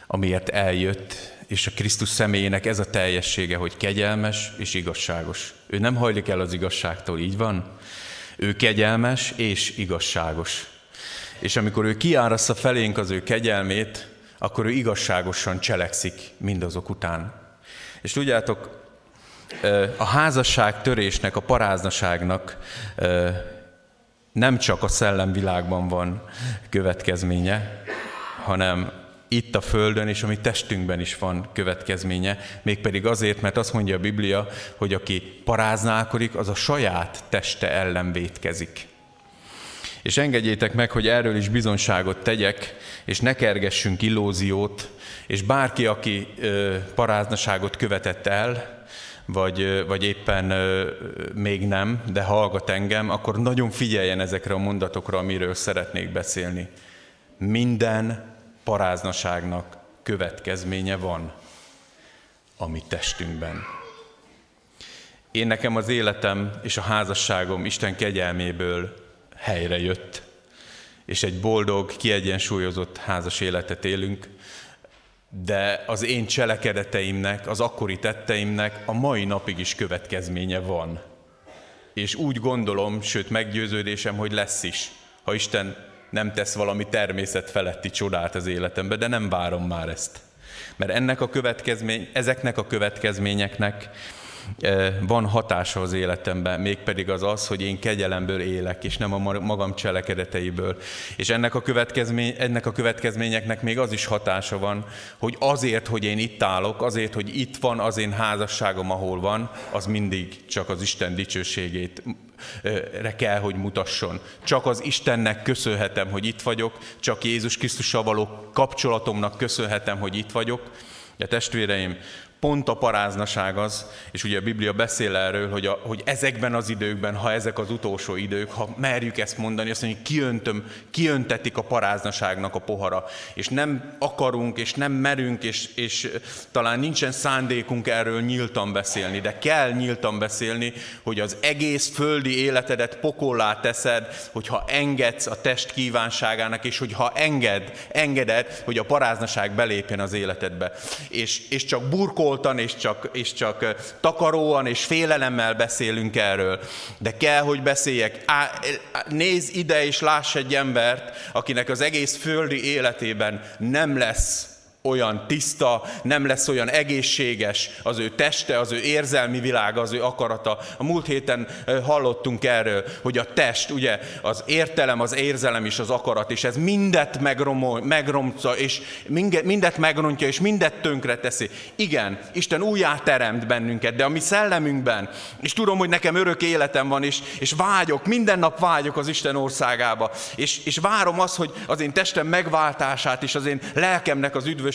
amiért eljött, és a Krisztus személyének ez a teljessége, hogy kegyelmes és igazságos. Ő nem hajlik el az igazságtól, így van? Ő kegyelmes és igazságos. És amikor ő kiárassza felénk az ő kegyelmét, akkor ő igazságosan cselekszik mindazok után. És tudjátok, a házasságtörésnek, a paráznaságnak nem csak a szellemvilágban van következménye, hanem itt a földön, és a mi testünkben is van következménye, mégpedig azért, mert azt mondja a Biblia, hogy aki paráználkodik, az a saját teste ellen vétkezik. És engedjétek meg, hogy erről is bizonyságot tegyek, és ne kergessünk illúziót, és bárki, aki ö, paráznaságot követett el, Vagy, vagy éppen ö, még nem, de hallgat engem, akkor nagyon figyeljen ezekre a mondatokra, amiről szeretnék beszélni. Minden paráznaságnak következménye van a mi testünkben. Én nekem az életem és a házasságom Isten kegyelméből helyre jött, és egy boldog, kiegyensúlyozott házas életet élünk, de az én cselekedeteimnek, az akkori tetteimnek a mai napig is következménye van. És úgy gondolom, sőt meggyőződésem, hogy lesz is, ha Isten nem tesz valami természetfeletti csodát az életembe, de nem várom már ezt. Mert ennek a következmény, ezeknek a következményeknek van hatása az életemben, mégpedig az az, hogy én kegyelemből élek, és nem a magam cselekedeteiből. És ennek a, következmény, ennek a következményeknek még az is hatása van, hogy azért, hogy én itt állok, azért, hogy itt van az én házasságom, ahol van, az mindig csak az Isten dicsőségét kell, hogy mutasson. Csak az Istennek köszönhetem, hogy itt vagyok, csak Jézus Krisztussal való kapcsolatomnak köszönhetem, hogy itt vagyok. De testvéreim, pont a paráznaság az, és ugye a Biblia beszél erről, hogy, a, hogy ezekben az időkben, ha ezek az utolsó idők, ha merjük ezt mondani, azt mondjuk, kiöntöm, kiöntetik a paráznaságnak a pohara. És nem akarunk, és nem merünk, és, és talán nincsen szándékunk erről nyíltan beszélni, de kell nyíltan beszélni, hogy az egész földi életedet pokollá teszed, hogyha engedsz a test kívánságának, és hogyha enged, engeded, hogy a paráznaság belépjen az életedbe. És, és csak burkol És csak, és csak takaróan és félelemmel beszélünk erről. De kell, hogy beszéljek. Á, nézz ide és láss egy embert, akinek az egész földi életében nem lesz olyan tiszta, nem lesz olyan egészséges az ő teste, az ő érzelmi világa, az ő akarata. A múlt héten hallottunk erről, hogy a test, ugye az értelem, az érzelem és az akarat, és ez mindet megromol, megromca, és mindet megrontja, és mindet tönkre teszi. Igen, Isten újjáteremt bennünket, de a mi szellemünkben, és tudom, hogy nekem örök életem van, és, és vágyok, minden nap vágyok az Isten országába, és, és várom azt, hogy az én testem megváltását, és az én lelkemnek az üdvösségét.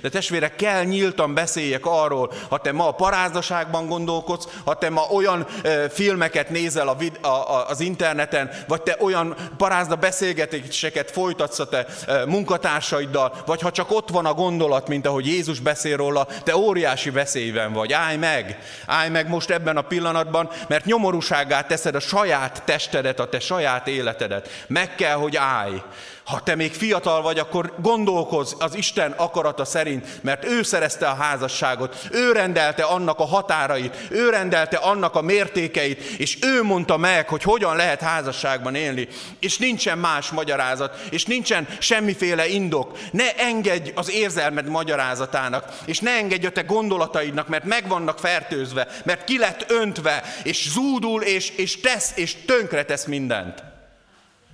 De testvérek, kell nyíltan beszéljek arról, ha te ma a parázdaságban gondolkodsz, ha te ma olyan e, filmeket nézel a vid- a, a, az interneten, vagy te olyan parázda beszélgetéseket folytatsz a te e, munkatársaiddal, vagy ha csak ott van a gondolat, mint ahogy Jézus beszél róla, te óriási veszélyben vagy. Állj meg! Állj meg most ebben a pillanatban, mert nyomorúsággá teszed a saját testedet, a te saját életedet. Meg kell, hogy állj! Ha te még fiatal vagy, akkor gondolkozz az Isten akarata szerint, mert ő szerezte a házasságot, ő rendelte annak a határait, ő rendelte annak a mértékeit, és ő mondta meg, hogy hogyan lehet házasságban élni, és nincsen más magyarázat, és nincsen semmiféle indok. Ne engedj az érzelmed magyarázatának, és ne engedj a te gondolataidnak, mert meg vannak fertőzve, mert ki lett öntve, és zúdul, és, és tesz, és tönkretesz mindent.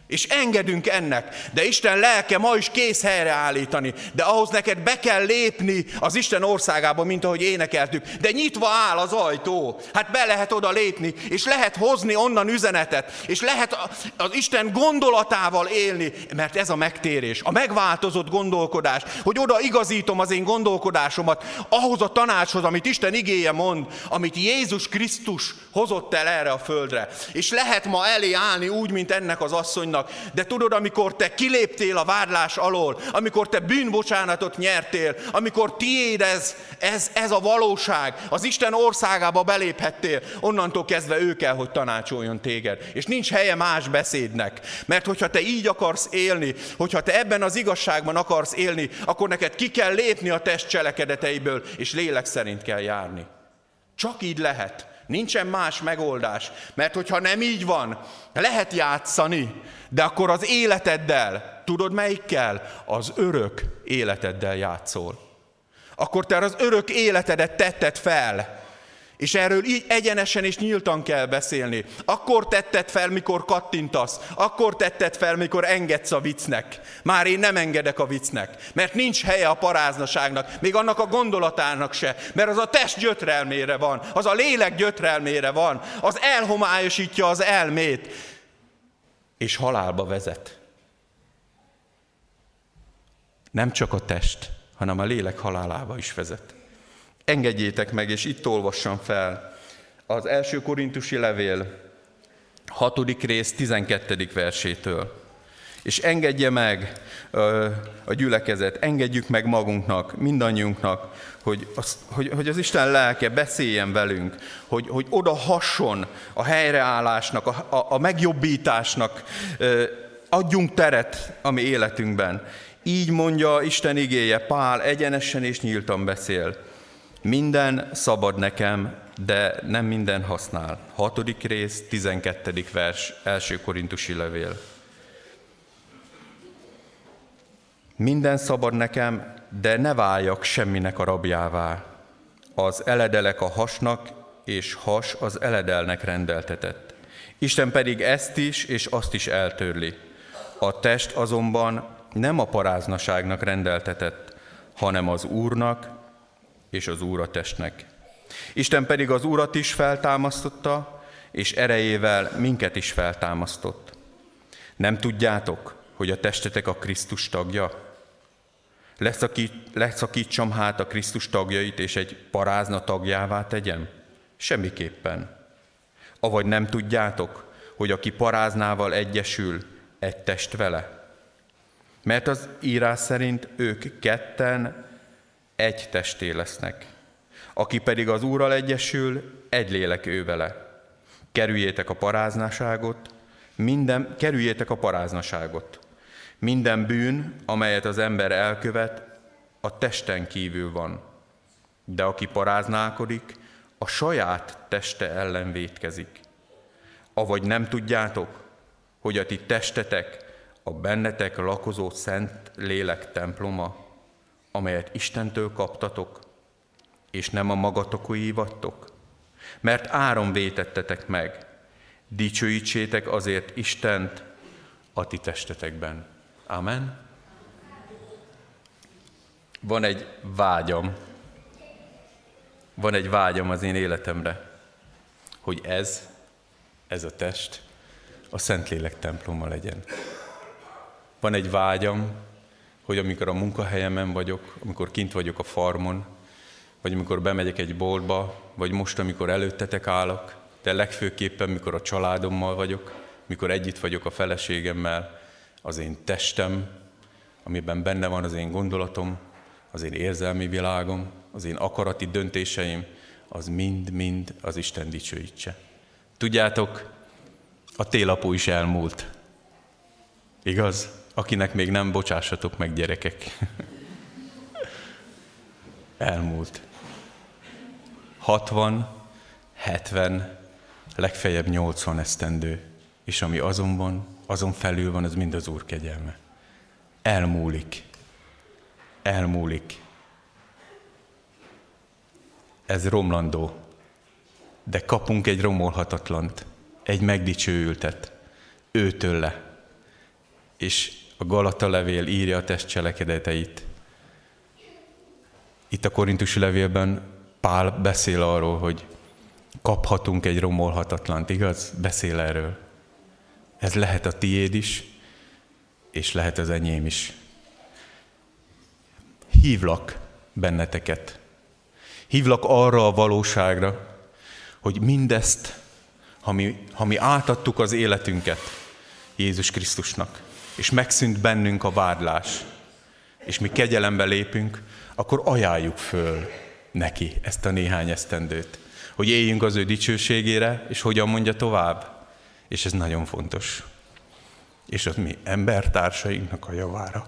És engedünk ennek, de Isten lelke ma is kész helyreállítani, de ahhoz neked be kell lépni az Isten országába, mint ahogy énekeltük, de nyitva áll az ajtó, hát be lehet oda lépni, és lehet hozni onnan üzenetet, és lehet az Isten gondolatával élni, mert ez a megtérés, a megváltozott gondolkodás, hogy oda igazítom az én gondolkodásomat, ahhoz a tanácshoz, amit Isten igéje mond, amit Jézus Krisztus hozott el erre a földre, és lehet ma elé állni úgy, mint ennek az asszonynak. De tudod, amikor te kiléptél a vádlás alól, amikor te bűnbocsánatot nyertél, amikor tiéd ez, ez, ez a valóság, az Isten országába beléphettél, onnantól kezdve ő kell, hogy tanácsoljon téged. És nincs helye más beszédnek. Mert hogyha te így akarsz élni, hogyha te ebben az igazságban akarsz élni, akkor neked ki kell lépni a test cselekedeteiből, és lélek szerint kell járni. Csak így lehet. Nincsen más megoldás, mert hogyha nem így van, lehet játszani, de akkor az életeddel, tudod melyikkel? Az örök életeddel játszol. Akkor te az örök életedet tetted fel, és erről így egyenesen és nyíltan kell beszélni. Akkor tetted fel, mikor kattintasz, akkor tetted fel, mikor engedsz a viccnek. Már én nem engedek a viccnek, mert nincs helye a paráznaságnak, még annak a gondolatának se, mert az a test gyötrelmére van, az a lélek gyötrelmére van, az elhomályosítja az elmét, és halálba vezet. Nem csak a test, hanem a lélek halálába is vezet. Engedjétek meg, és itt olvassam fel az első korintusi levél hatodik rész tizenkettedik versétől. És engedje meg ö, a gyülekezet, engedjük meg magunknak, mindannyiunknak, hogy az, hogy, hogy az Isten lelke beszéljen velünk, hogy, hogy odahasson a helyreállásnak, a, a, a megjobbításnak, ö, adjunk teret a mi életünkben. Így mondja Isten igéje, Pál egyenesen és nyíltan beszél. Minden szabad nekem, de nem minden használ. Hatodik rész, tizenkettedik vers, első korintusi levél. Minden szabad nekem, de ne váljak semminek a rabjává. Az eledelek a hasnak, és has az eledelnek rendeltetett. Isten pedig ezt is, és azt is eltörli. A test azonban nem a paráznaságnak rendeltetett, hanem az Úrnak, és az Úr a testnek. Isten pedig az Urat is feltámasztotta, és erejével minket is feltámasztott. Nem tudjátok, hogy a testetek a Krisztus tagja? Leszakít, leszakítsam hát a Krisztus tagjait, és egy parázna tagjává tegyem? Semmiképpen. Avagy nem tudjátok, hogy aki paráznával egyesül, egy test vele? Mert az írás szerint ők ketten egy testé lesznek. Aki pedig az Úrral egyesül, egy lélek ő vele. Kerüljétek a paráznaságot, minden, kerüljétek a paráznaságot. Minden bűn, amelyet az ember elkövet, a testen kívül van. De aki paráználkodik, a saját teste ellen vétkezik. Avagy nem tudjátok, hogy a ti testetek a bennetek lakozó Szent Lélek temploma, amelyet Istentől kaptatok, és nem a magatokévé vagytok, mert áron vétettetek meg, dicsőítsétek azért Istent a ti testetekben. Amen. Van egy vágyam, van egy vágyam az én életemre, hogy ez, ez a test a Szentlélek temploma legyen. Van egy vágyam, hogy amikor a munkahelyemen vagyok, amikor kint vagyok a farmon, vagy amikor bemegyek egy boltba, vagy most, amikor előttetek állok, de legfőképpen, mikor a családommal vagyok, mikor együtt vagyok a feleségemmel, az én testem, amiben benne van az én gondolatom, az én érzelmi világom, az én akarati döntéseim, az mind-mind az Isten dicsőítse. Tudjátok, a télapó is elmúlt. Igaz? Akinek még nem, bocsássatok meg, gyerekek. Elmúlt. hatvan, hetven, legfeljebb nyolcvan esztendő, és ami azon van, azon felül van, az mind az Úr kegyelme. Elmúlik. Elmúlik. Ez romlandó. De kapunk egy romolhatatlant, egy megdicsőültet, őtőle. És a Galata levél írja a test cselekedeteit. Itt a korintusi levélben Pál beszél arról, hogy kaphatunk egy romolhatatlant, igaz? Beszél erről. Ez lehet a tiéd is, és lehet az enyém is. Hívlak benneteket. Hívlak arra a valóságra, hogy mindezt, ha mi, ha mi átadtuk az életünket Jézus Krisztusnak, és megszűnt bennünk a vádlás, és mi kegyelembe lépünk, akkor ajánljuk föl neki ezt a néhány esztendőt, hogy éljünk az ő dicsőségére, és hogyan mondja tovább. És ez nagyon fontos. És az mi embertársainknak a javára.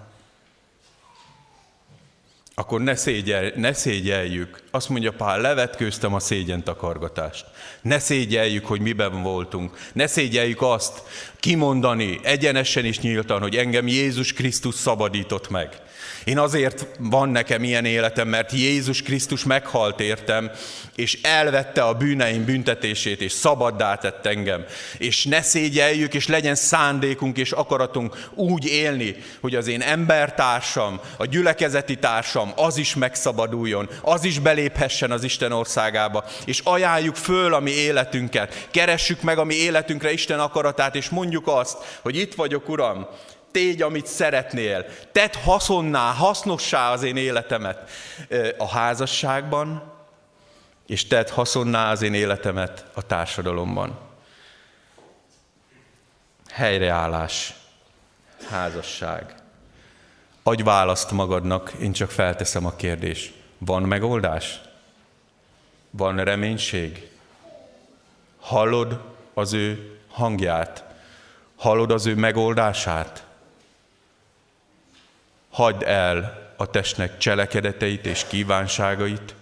Akkor ne, szégyel, ne szégyeljük. Azt mondja Pál, levetkőztem a szégyen takargatást. Ne szégyeljük, hogy miben voltunk. Ne szégyeljük azt kimondani, egyenesen is nyíltan, hogy engem Jézus Krisztus szabadított meg. Én azért van nekem ilyen életem, mert Jézus Krisztus meghalt értem, és elvette a bűneim büntetését, és szabaddá tett engem. És ne szégyeljük, és legyen szándékunk és akaratunk úgy élni, hogy az én embertársam, a gyülekezeti társam, az is megszabaduljon, az is beléphessen az Isten országába. És ajánljuk föl a mi életünket, keressük meg a mi életünkre Isten akaratát, és mondjuk azt, hogy itt vagyok, Uram, tégy, amit szeretnél, tedd haszonná, hasznossá az én életemet a házasságban, és tedd haszonná az én életemet a társadalomban. Helyreállás, házasság. Adj választ magadnak, én csak felteszem a kérdést. Van megoldás? Van reménység? Hallod az ő hangját? Hallod az ő megoldását? Hadd el a testnek cselekedeteit és kívánságait,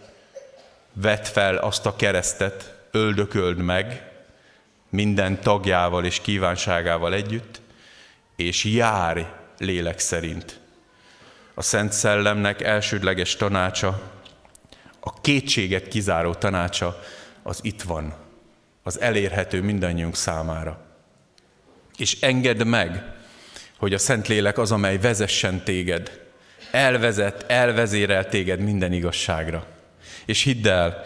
vedd fel azt a keresztet, öldököld meg minden tagjával és kívánságával együtt, és járj lélek szerint. A Szent Szellemnek elsődleges tanácsa, a kétséget kizáró tanácsa, az itt van, az elérhető mindannyiunk számára. És engedd meg, hogy a Szentlélek az, amely vezessen téged, elvezet, elvezérel téged minden igazságra. És hidd el,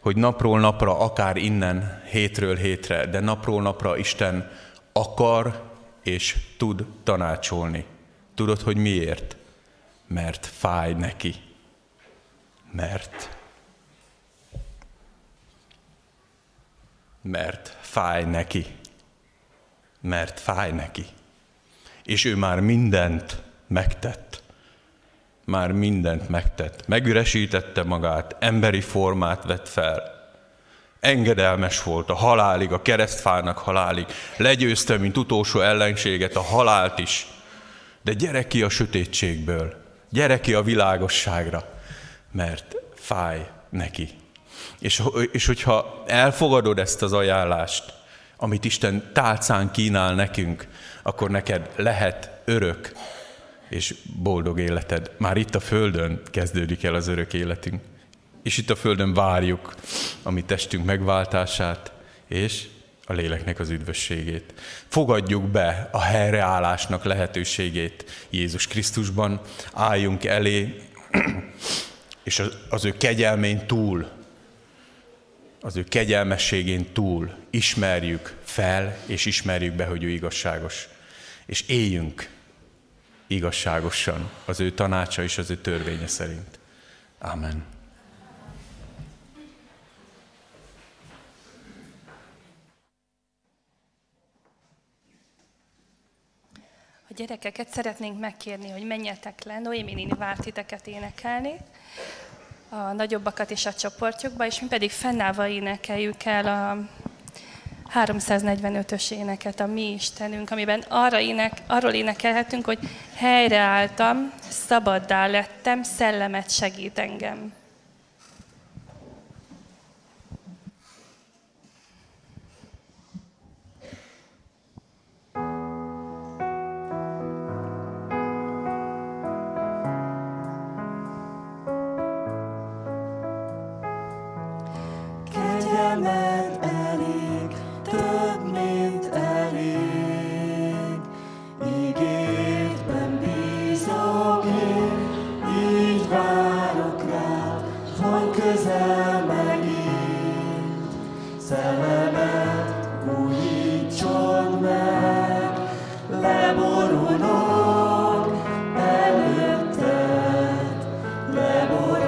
hogy napról napra, akár innen, hétről hétre, de napról napra Isten akar és tud tanácsolni. Tudod, hogy miért? Mert fáj neki. Mert. Mert fáj neki. Mert fáj neki. És ő már mindent megtett. Már mindent megtett. Megüresítette magát, emberi formát vett fel. Engedelmes volt a halálig, a keresztfának halálig. Legyőzte, mint utolsó ellenséget, a halált is. De gyere ki a sötétségből, gyere ki a világosságra, mert fáj neki. És, és hogyha elfogadod ezt az ajánlást, amit Isten tálcán kínál nekünk, akkor neked lehet örök és boldog életed. Már itt a Földön kezdődik el az örök életünk. És itt a Földön várjuk a mi testünk megváltását, és a léleknek az üdvösségét. Fogadjuk be a helyreállásnak lehetőségét Jézus Krisztusban, álljunk elé, és az, az ő kegyelmén túl, az ő kegyelmességén túl ismerjük fel, és ismerjük be, hogy ő igazságos. És éljünk igazságosan az ő tanácsa és az ő törvénye szerint. Ámen. A gyerekeket szeretnénk megkérni, hogy menjetek le, Noémi néni vár titeket énekelni, a nagyobbakat is a csoportjukba, és mi pedig fennállva énekeljük el a háromszáznegyvenötös éneket, a mi Istenünk, amiben arra ének, arról énekelhetünk, hogy helyreálltam, szabaddá lettem, szellemet segít engem. Kegyelmed elég, több, mint elég, ígéretben bízok én, így várok rád, hogy közel megint. Szellemet újítson meg, leborulok előtted, leborulok.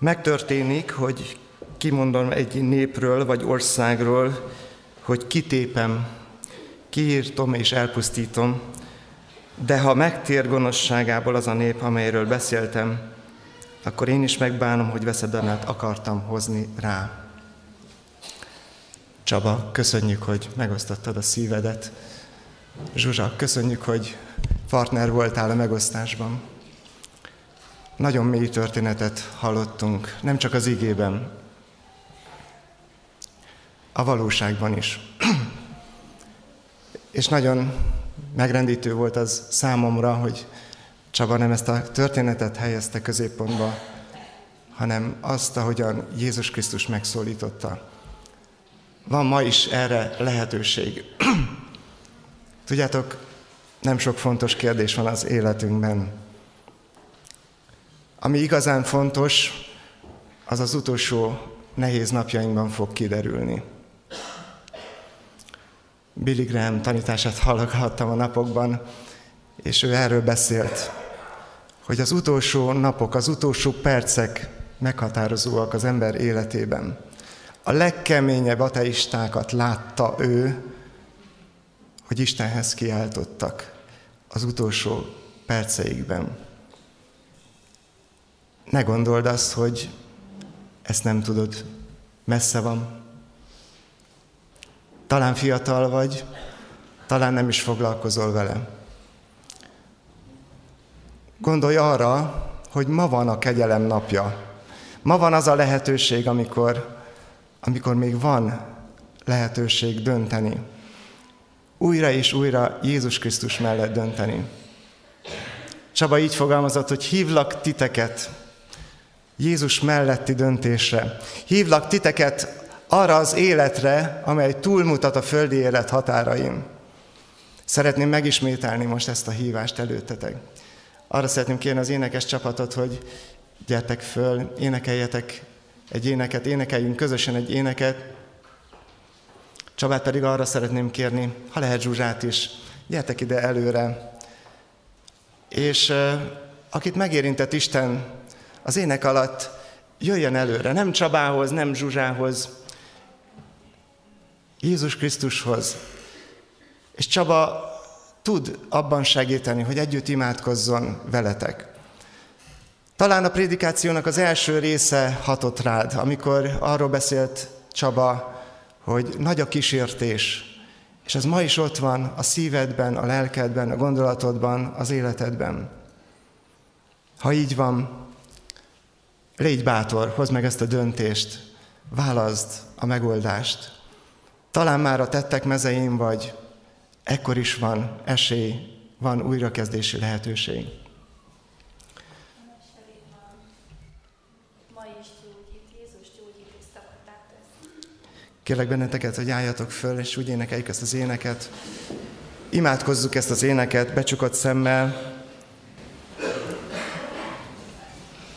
Megtörténik, hogy kimondanom egy népről vagy országról, hogy kitépem, kiírtom és elpusztítom, de ha megtér gonoszságából az a nép, amelyről beszéltem, akkor én is megbánom, hogy veszedelmet akartam hozni rá. Csaba, köszönjük, hogy megosztottad a szívedet. Zsuzsa, köszönjük, hogy partner voltál a megosztásban. Nagyon mély történetet hallottunk, nem csak az igében, a valóságban is. És nagyon megrendítő volt az számomra, hogy Csaba nem ezt a történetet helyezte középpontba, hanem azt, ahogyan Jézus Krisztus megszólította. Van ma is erre lehetőség. Tudjátok, nem sok fontos kérdés van az életünkben. Ami igazán fontos, az az utolsó nehéz napjainkban fog kiderülni. Billy Graham tanítását hallgattam a napokban, és ő erről beszélt, hogy az utolsó napok, az utolsó percek meghatározóak az ember életében. A legkeményebb ateistákat látta ő, hogy Istenhez kiáltottak az utolsó perceikben. Ne gondold azt, hogy ezt nem tudod, messze van. Talán fiatal vagy, talán nem is foglalkozol vele. Gondolj arra, hogy ma van a kegyelem napja. Ma van az a lehetőség, amikor... amikor még van lehetőség dönteni, újra és újra Jézus Krisztus mellett dönteni. Csaba így fogalmazott, hogy hívlak titeket Jézus melletti döntésre. Hívlak titeket arra az életre, amely túlmutat a földi élet határain. Szeretném megismételni most ezt a hívást előttetek. Arra szeretném kérni az énekes csapatot, hogy gyertek föl, énekeljetek egy éneket, énekeljünk közösen egy éneket. Csabát pedig arra szeretném kérni, ha lehet Zsuzsát is, gyertek ide előre. És akit megérintett Isten az ének alatt, jöjjön előre, nem Csabához, nem Zsuzsához, Jézus Krisztushoz. És Csaba tud abban segíteni, hogy együtt imádkozzon veletek. Talán a prédikációnak az első része hatott rád, amikor arról beszélt Csaba, hogy nagy a kísértés, és ez ma is ott van a szívedben, a lelkedben, a gondolatodban, az életedben. Ha így van, légy bátor, hozd meg ezt a döntést, válaszd a megoldást. Talán már a tettek mezein vagy, ekkor is van esély, van újrakezdési lehetőség. Kérlek benneteket, hogy álljatok föl, és úgy énekeljük ezt az éneket. Imádkozzuk ezt az éneket becsukott szemmel.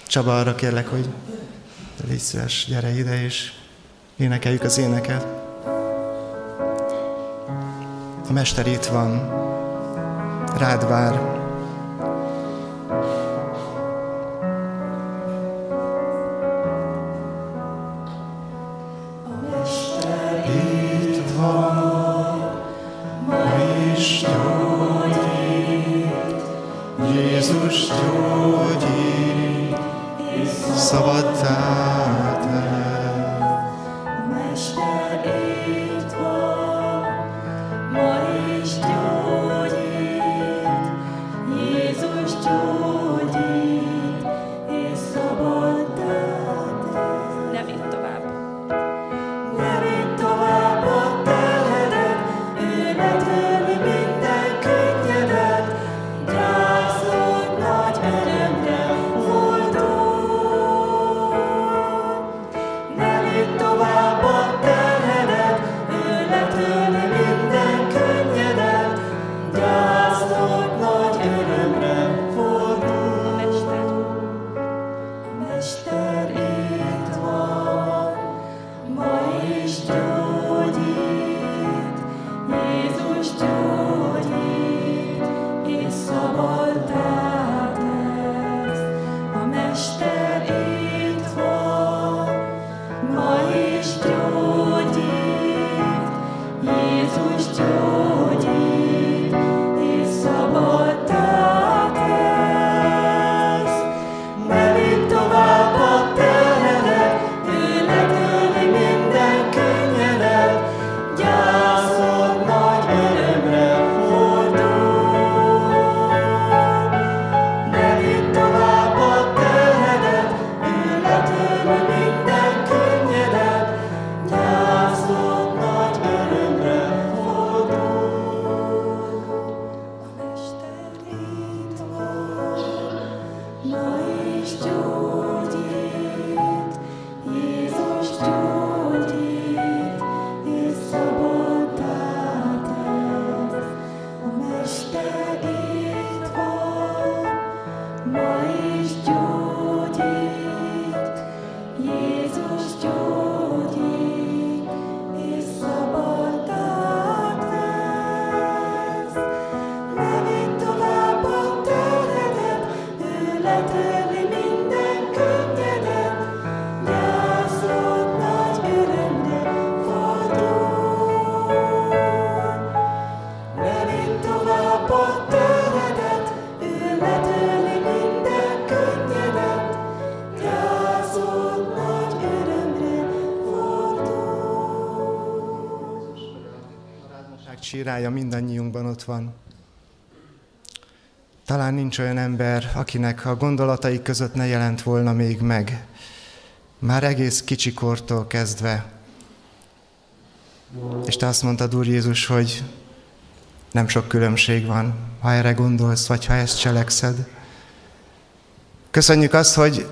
Csaba, arra kérlek, hogy légy szíves, gyere ide, és énekeljük az éneket. A Mester itt van, rád vár. Királya mindannyiunkban ott van. Talán nincs olyan ember, akinek a gondolatai között ne jelent volna még meg. Már egész kicsikortól kezdve. És te azt mondtad, Úr Jézus, hogy nem sok különbség van, ha erre gondolsz, vagy ha ezt cselekszed. Köszönjük azt, hogy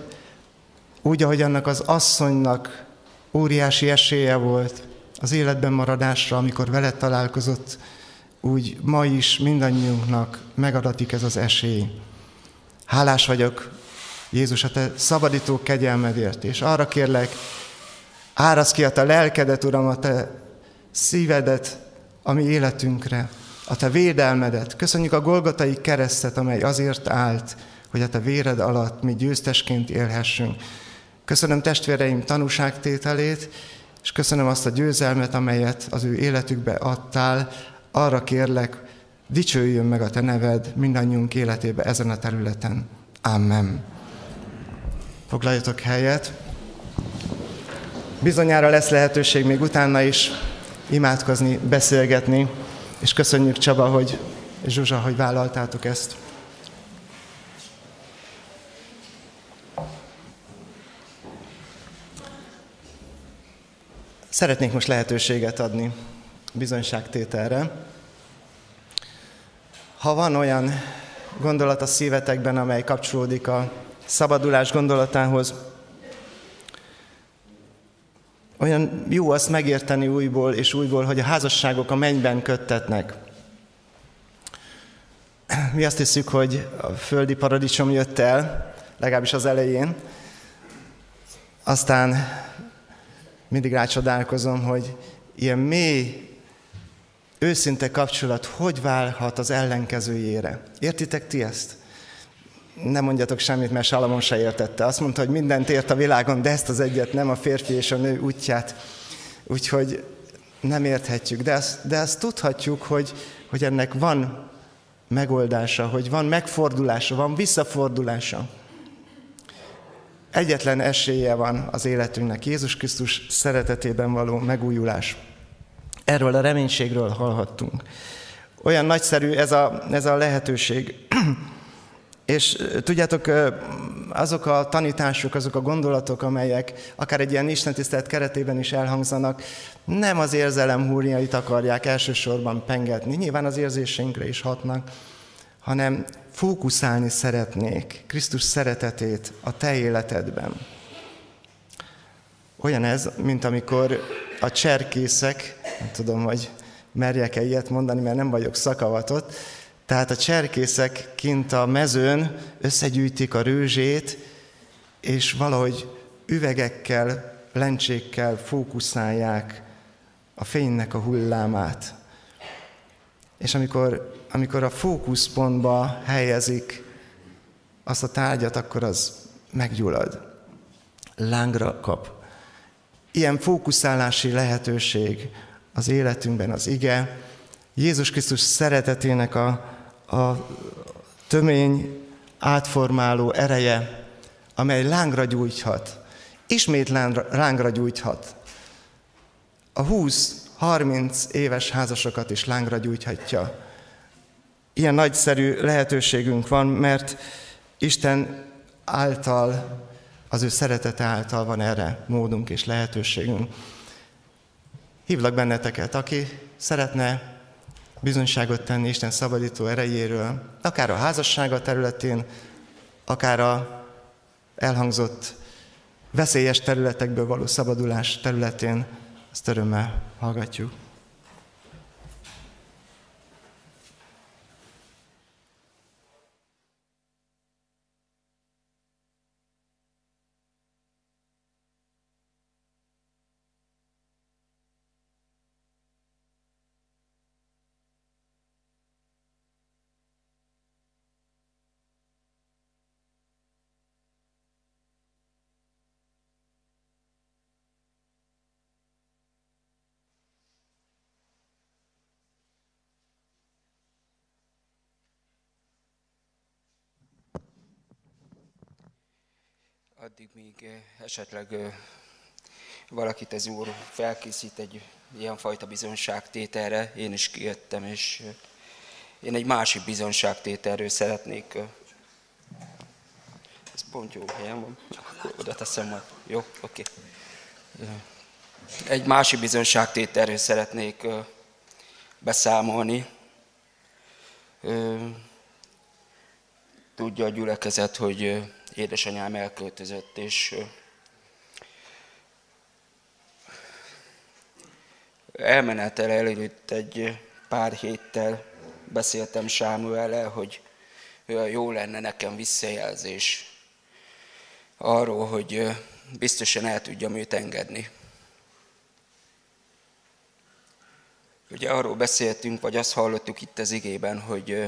úgy, ahogy annak az asszonynak óriási esélye volt az életben maradásra, amikor veled találkozott, úgy ma is mindannyiunknak megadatik ez az esély. Hálás vagyok, Jézus, a te szabadító kegyelmedért, és arra kérlek, árasz ki a te lelkedet, Uram, a te szívedet a mi életünkre, a te védelmedet. Köszönjük a golgotai keresztet, amely azért állt, hogy a te véred alatt mi győztesként élhessünk. Köszönöm testvéreim tanúságtételét, és köszönöm azt a győzelmet, amelyet az ő életükbe adtál. Arra kérlek, dicsőjön meg a te neved mindannyiunk életébe ezen a területen. Amen. Foglaljatok helyet. Bizonyára lesz lehetőség még utána is imádkozni, beszélgetni, és köszönjük Csaba, hogy, és Zsuzsa, hogy vállaltátok ezt. Szeretnék most lehetőséget adni bizonyságtételre. Ha van olyan gondolat a szívetekben, amely kapcsolódik a szabadulás gondolatához, olyan jó azt megérteni újból és újból, hogy a házasságok a mennyben köttetnek. Mi azt hiszük, hogy a földi paradicsom jött el, legalábbis az elején, aztán mindig rácsodálkozom, hogy ilyen mély, őszinte kapcsolat hogy válhat az ellenkezőjére. Értitek ti ezt? Nem mondjatok semmit, mert Salamon se értette. Azt mondta, hogy mindent ért a világon, de ezt az egyet nem, a férfi és a nő útját. Úgyhogy nem érthetjük. De azt, de azt tudhatjuk, hogy, hogy ennek van megoldása, hogy van megfordulása, van visszafordulása. Egyetlen esélye van az életünknek, Jézus Krisztus szeretetében való megújulás. Erről a reménységről hallhattunk. Olyan nagyszerű ez a, ez a lehetőség. És tudjátok, azok a tanítások, azok a gondolatok, amelyek akár egy ilyen istentisztelet keretében is elhangzanak, nem az érzelem húrjait akarják elsősorban pengetni, nyilván az érzéseinkre is hatnak, hanem fókuszálni szeretnék Krisztus szeretetét a te életedben. Olyan ez, mint amikor a cserkészek, nem tudom, hogy merjek-e ilyet mondani, mert nem vagyok szakavatott, tehát a cserkészek kint a mezőn összegyűjtik a rőzsét, és valahogy üvegekkel, lencsékkel fókuszálják a fénynek a hullámát. És amikor, amikor a fókuszpontba helyezik azt a tárgyat, akkor az meggyullad, lángra kap. Ilyen fókuszálási lehetőség az életünkben az ige, Jézus Krisztus szeretetének a, a tömény átformáló ereje, amely lángra gyújthat, ismét lángra, lángra gyújthat. A húsz-harminc éves házasokat is lángra gyújthatja. Ilyen nagyszerű lehetőségünk van, mert Isten által, az ő szeretete által van erre módunk és lehetőségünk. Hívlak benneteket, aki szeretne bizonyságot tenni Isten szabadító erejéről, akár a házassága területén, akár a elhangzott veszélyes területekből való szabadulás területén, ezt örömmel hallgatjuk. Addig még esetleg valakit az Úr felkészít egy ilyenfajta bizonságtételre, én is kijöttem, és én egy másik bizonságtételről szeretnék. Ez pont jó helyen van, csak akkor oda teszem majd. Jó? Oké. Okay. Egy másik bizonságtételről szeretnék beszámolni. Tudja a gyülekezet, hogy édesanyám elköltözött, és elmenetel előtt egy pár héttel beszéltem Sámuellel, hogy jó lenne nekem visszajelzés arról, hogy biztosan el tudjam őt engedni. Ugye arról beszéltünk, vagy azt hallottuk itt az igében, hogy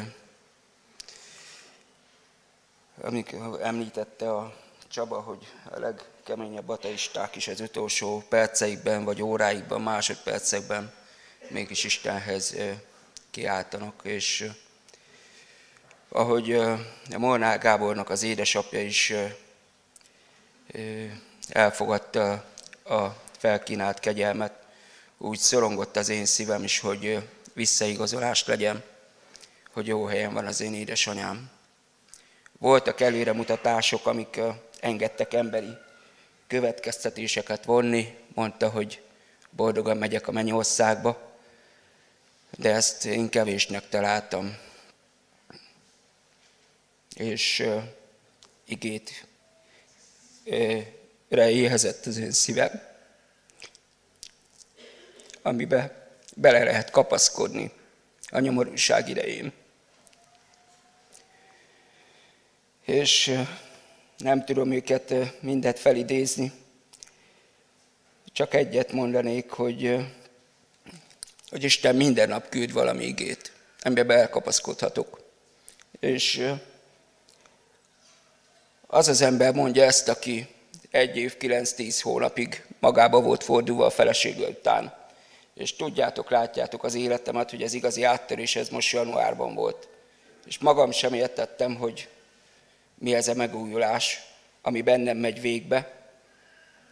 amikor említette a Csaba, hogy a legkeményebb ateisták is az utolsó perceikben, vagy óráikban, másodpercekben mégis Istenhez kiáltanak. És ahogy a Molnár Gábornak az édesapja is elfogadta a felkínált kegyelmet, úgy szorongott az én szívem is, hogy visszaigazolást legyen, hogy jó helyen van az én édesanyám. Voltak előremutatások, amik engedtek emberi következtetéseket vonni. Mondta, hogy boldogan megyek a mennyországba, de ezt én kevésnek találtam. És uh, igétre uh, éhezett az én szívem, amiben bele lehet kapaszkodni a nyomorúság idején. És nem tudom őket mindet felidézni. Csak egyet mondanék, hogy, hogy Isten minden nap küld valami igét, amiben elkapaszkodhatok. És az az ember mondja ezt, aki egy év, kilenc-tíz hónapig magába volt fordulva a felesége után. És tudjátok, látjátok az életemet, hogy az igazi áttörés ez most januárban volt. És magam sem értettem, hogy mi ez a megújulás, ami bennem megy végbe.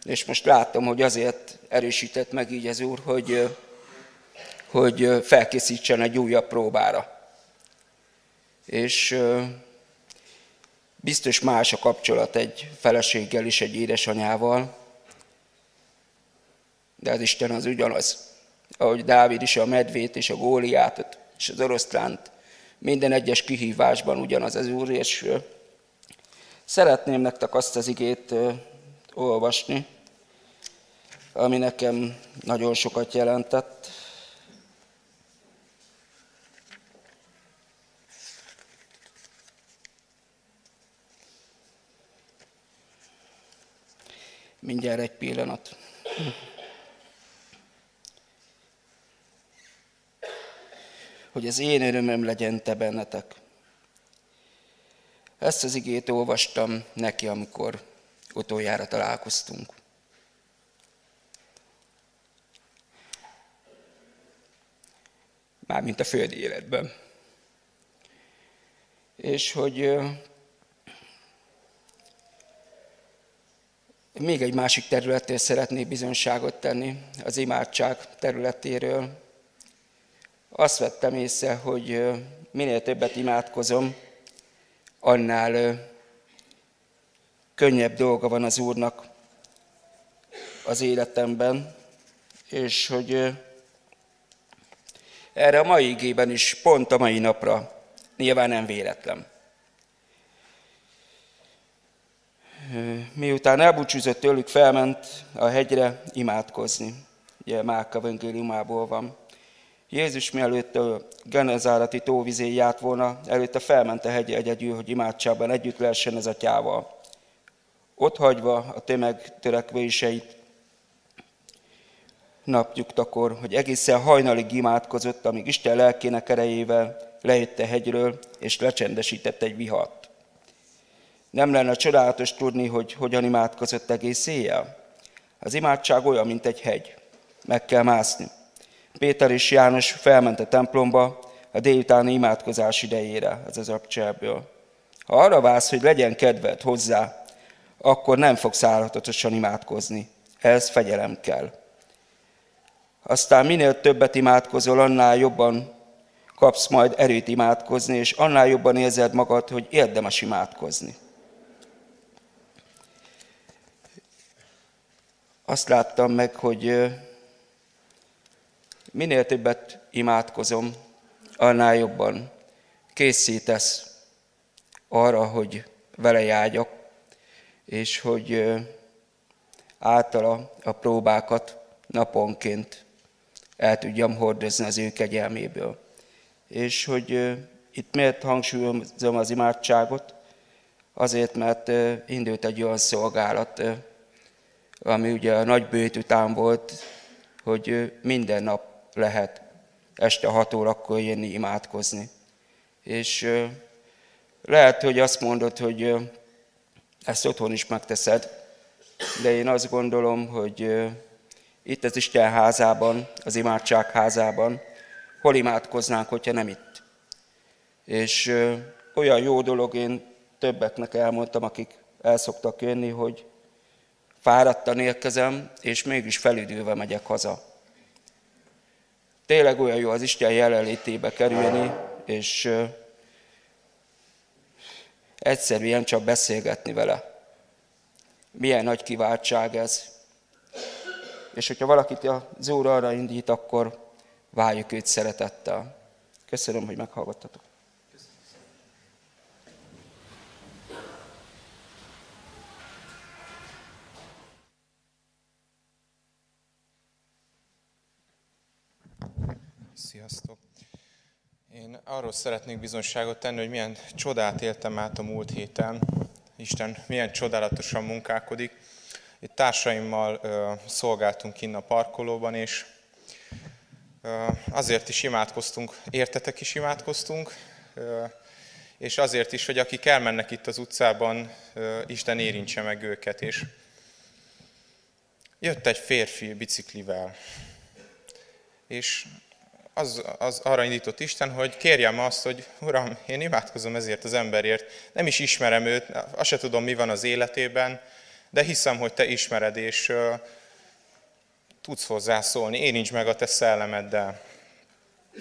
És most látom, hogy azért erősített meg így az Úr, hogy, hogy felkészítsen egy újabb próbára. És biztos más a kapcsolat egy feleséggel és egy édesanyával, de az Isten az ugyanaz. Ahogy Dávid is a medvét és a Góliátot és az oroszlánt, minden egyes kihívásban ugyanaz az Úr, és szeretném nektek azt az igét ö, olvasni, ami nekem nagyon sokat jelentett. Mindjárt egy pillanat. Hogy az én örömöm legyen te bennetek. Ezt az igét olvastam neki, amikor utoljára találkoztunk. Mármint a földi életben. És hogy euh, még egy másik területről szeretnék bizonyságot tenni, az imádság területéről. Azt vettem észre, hogy euh, minél többet imádkozom, annál ö, könnyebb dolga van az Úrnak az életemben, és hogy ö, erre a mai igében is, pont a mai napra, nyilván nem véletlen. miután elbúcsúzott tőlük, felment a hegyre imádkozni. Ugye Márk evangéliumából van. Jézus mielőtt a genezáreti tóvizén járt volna, előtte felment a hegyre egyedül, hogy imádságban együtt lehessen az atyával. Ott hagyva a tömeg törekvéseit napnyugtakor, hogy egészen hajnalig imádkozott, amíg Isten lelkének erejével lejött a hegyről, és lecsendesített egy vihart. Nem lenne csodálatos tudni, hogy hogyan imádkozott egész éjjel? Az imádság olyan, mint egy hegy. Meg kell mászni. Péter és János felment a templomba a délutáni imádkozás idejére, ez az abcserből. Ha arra vársz, hogy legyen kedved hozzá, akkor nem fogsz állatosan imádkozni. Ehhez fegyelem kell. Aztán minél többet imádkozol, annál jobban kapsz majd erőt imádkozni, és annál jobban érzed magad, hogy érdemes imádkozni. Azt láttam meg, hogy minél többet imádkozom, annál jobban készítesz arra, hogy vele járjak, és hogy általa a próbákat naponként el tudjam hordozni az ő kegyelméből. És hogy itt miért hangsúlyozom az imádságot? Azért, mert indult egy olyan szolgálat, ami ugye a nagy bőjt után volt, hogy minden nap lehet este hat órakor jönni imádkozni. És lehet, hogy azt mondod, hogy ezt otthon is megteszed, de én azt gondolom, hogy itt az Isten házában, az imádság házában, hol imádkoznánk, hogyha nem itt. És olyan jó dolog, én többeknek elmondtam, akik el szoktak jönni, hogy fáradtan érkezem, és mégis felüdülve megyek haza. Tényleg olyan jó az Isten jelenlétébe kerülni, és egyszerűen csak beszélgetni vele. Milyen nagy kiváltság ez. És hogyha valakit az Úr arra indít, akkor várjuk őt szeretettel. Köszönöm, hogy meghallgattatok. Sziasztok! Én arról szeretnék bizonyságot tenni, hogy milyen csodát éltem át a múlt héten. Isten milyen csodálatosan munkálkodik. Itt társaimmal ö, szolgáltunk innen a parkolóban, és ö, azért is imádkoztunk, értetek is imádkoztunk, ö, és azért is, hogy akik elmennek itt az utcában, ö, Isten érintse meg őket. És jött egy férfi biciklivel, és Az, az arra indított Isten, hogy kérjem azt, hogy Uram, én imádkozom ezért az emberért. Nem is ismerem őt, azt se tudom, mi van az életében, de hiszem, hogy te ismered, és uh, tudsz hozzászólni, érintsd meg a te szellemeddel.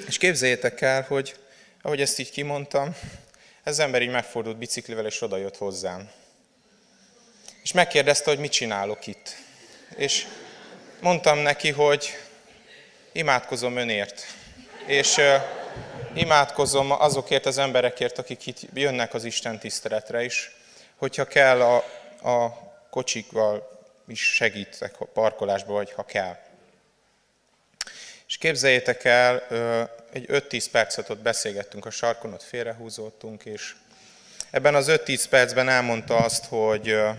És képzeljétek el, hogy ahogy ezt így kimondtam, ez az ember így megfordult biciklivel, és odajött hozzám. És megkérdezte, hogy mit csinálok itt. És mondtam neki, hogy imádkozom önért. És uh, imádkozom azokért az emberekért, akik itt jönnek az Isten tiszteletre is. Hogyha kell, a, a kocsikkal is segítek a parkolásba, vagy ha kell. És képzeljétek el, uh, egy öt-tíz percet ott beszélgettünk a sarkon, ott félrehúzódtunk, és ebben az öt-tíz percben elmondta azt, hogy, uh,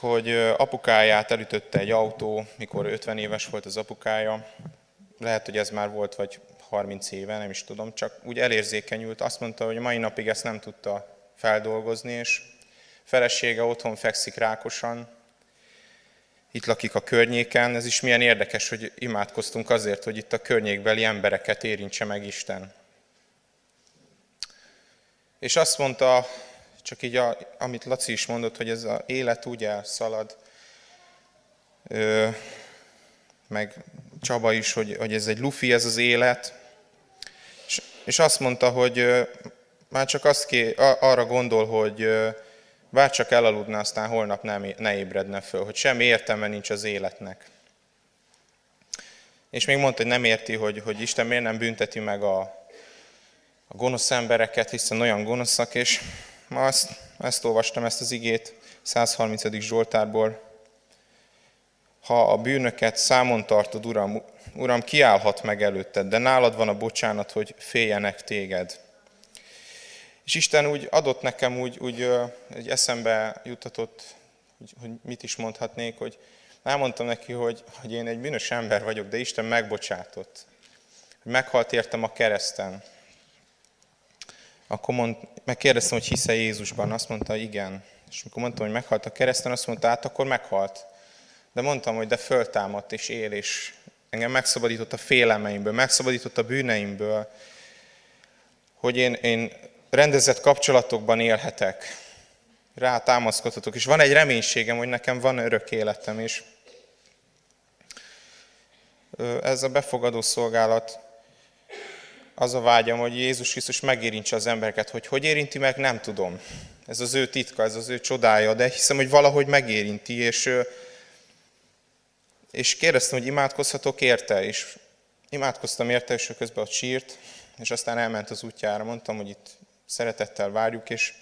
hogy uh, apukáját elütötte egy autó, mikor ötven éves volt az apukája. Lehet, hogy ez már volt, vagy harminc éve, nem is tudom, csak úgy elérzékenyült. Azt mondta, hogy a mai napig ezt nem tudta feldolgozni, és felesége otthon fekszik rákosan, itt lakik a környéken. Ez is milyen érdekes, hogy imádkoztunk azért, hogy itt a környékbeli embereket érintse meg Isten. És azt mondta, csak így, a, amit Laci is mondott, hogy ez az élet úgy elszalad, ö, meg Csaba is, hogy, hogy ez egy lufi, ez az élet. És, és azt mondta, hogy ö, már csak azt ké, arra gondol, hogy ö, bár csak elaludna, aztán holnap nem, ne ébredne föl, hogy semmi értelme nincs az életnek. És még mondta, hogy nem érti, hogy, hogy Isten miért nem bünteti meg a, a gonosz embereket, hiszen olyan gonoszak, és Ma azt, ezt olvastam, ezt az igét százharmincadik Zsoltárból. Ha a bűnöket számon tartod, Uram, Uram, kiállhat meg előtted, de nálad van a bocsánat, hogy féljenek téged. És Isten úgy adott nekem, úgy, úgy egy eszembe juttatott, hogy, hogy mit is mondhatnék, hogy elmondtam neki, hogy, hogy én egy bűnös ember vagyok, de Isten megbocsátott. Meghalt értem a kereszten. Akkor mond, megkérdeztem, hogy hisz-e Jézusban? Azt mondta, igen. És mikor mondtam, hogy meghalt a kereszten, azt mondta, hát akkor meghalt. De mondtam, hogy de föltámadt és él, és engem megszabadított a félelmeimből, megszabadított a bűneimből, hogy én, én rendezett kapcsolatokban élhetek, rá támaszkodhatok. És van egy reménységem, hogy nekem van örök életem is. Ez a befogadó szolgálat, az a vágyam, hogy Jézus Krisztus megérintse az embereket, hogy hogy érinti meg, nem tudom. Ez az ő titka, ez az ő csodája, de hiszem, hogy valahogy megérinti, és, és kérdeztem, hogy imádkozhatok érte, és imádkoztam érte, és közben ott sírt, és aztán elment az útjára, mondtam, hogy itt szeretettel várjuk, és,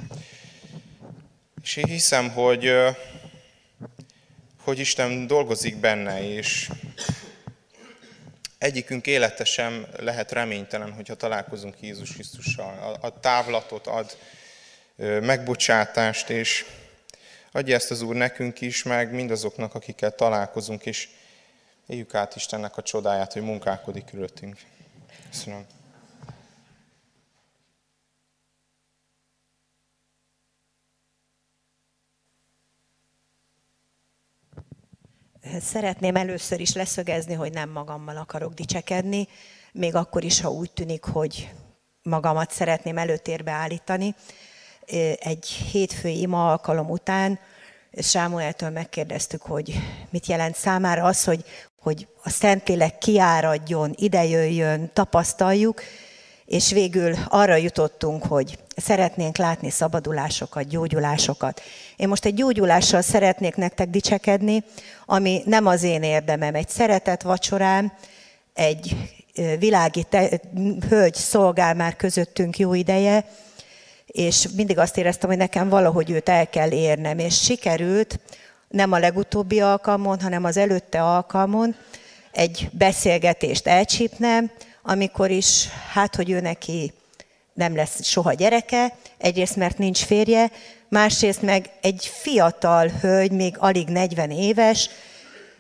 és hiszem, hogy, hogy Isten dolgozik benne, és egyikünk élete sem lehet reménytelen, hogyha találkozunk Jézus Krisztussal. A távlatot ad, megbocsátást, és adja ezt az Úr nekünk is, meg mindazoknak, akikkel találkozunk, és éljük át Istennek a csodáját, hogy munkálkodik körülöttünk. Köszönöm. Szeretném először is leszögezni, hogy nem magammal akarok dicsekedni, még akkor is, ha úgy tűnik, hogy magamat szeretném előtérbe állítani. Egy hétfői ima alkalom után Sámueltől megkérdeztük, hogy mit jelent számára az, hogy, hogy a Szentlélek kiáradjon, idejöjjön, tapasztaljuk, és végül arra jutottunk, hogy szeretnénk látni szabadulásokat, gyógyulásokat. Én most egy gyógyulással szeretnék nektek dicsekedni, ami nem az én érdemem. Egy szeretett vacsorán, egy világi te- hölgy szolgál már közöttünk jó ideje, és mindig azt éreztem, hogy nekem valahogy őt el kell érnem. És sikerült, nem a legutóbbi alkalmon, hanem az előtte alkalmon egy beszélgetést elcsípnem, amikor is, hát, hogy ő neki nem lesz soha gyereke, egyrészt mert nincs férje, másrészt meg egy fiatal hölgy, még alig negyven éves,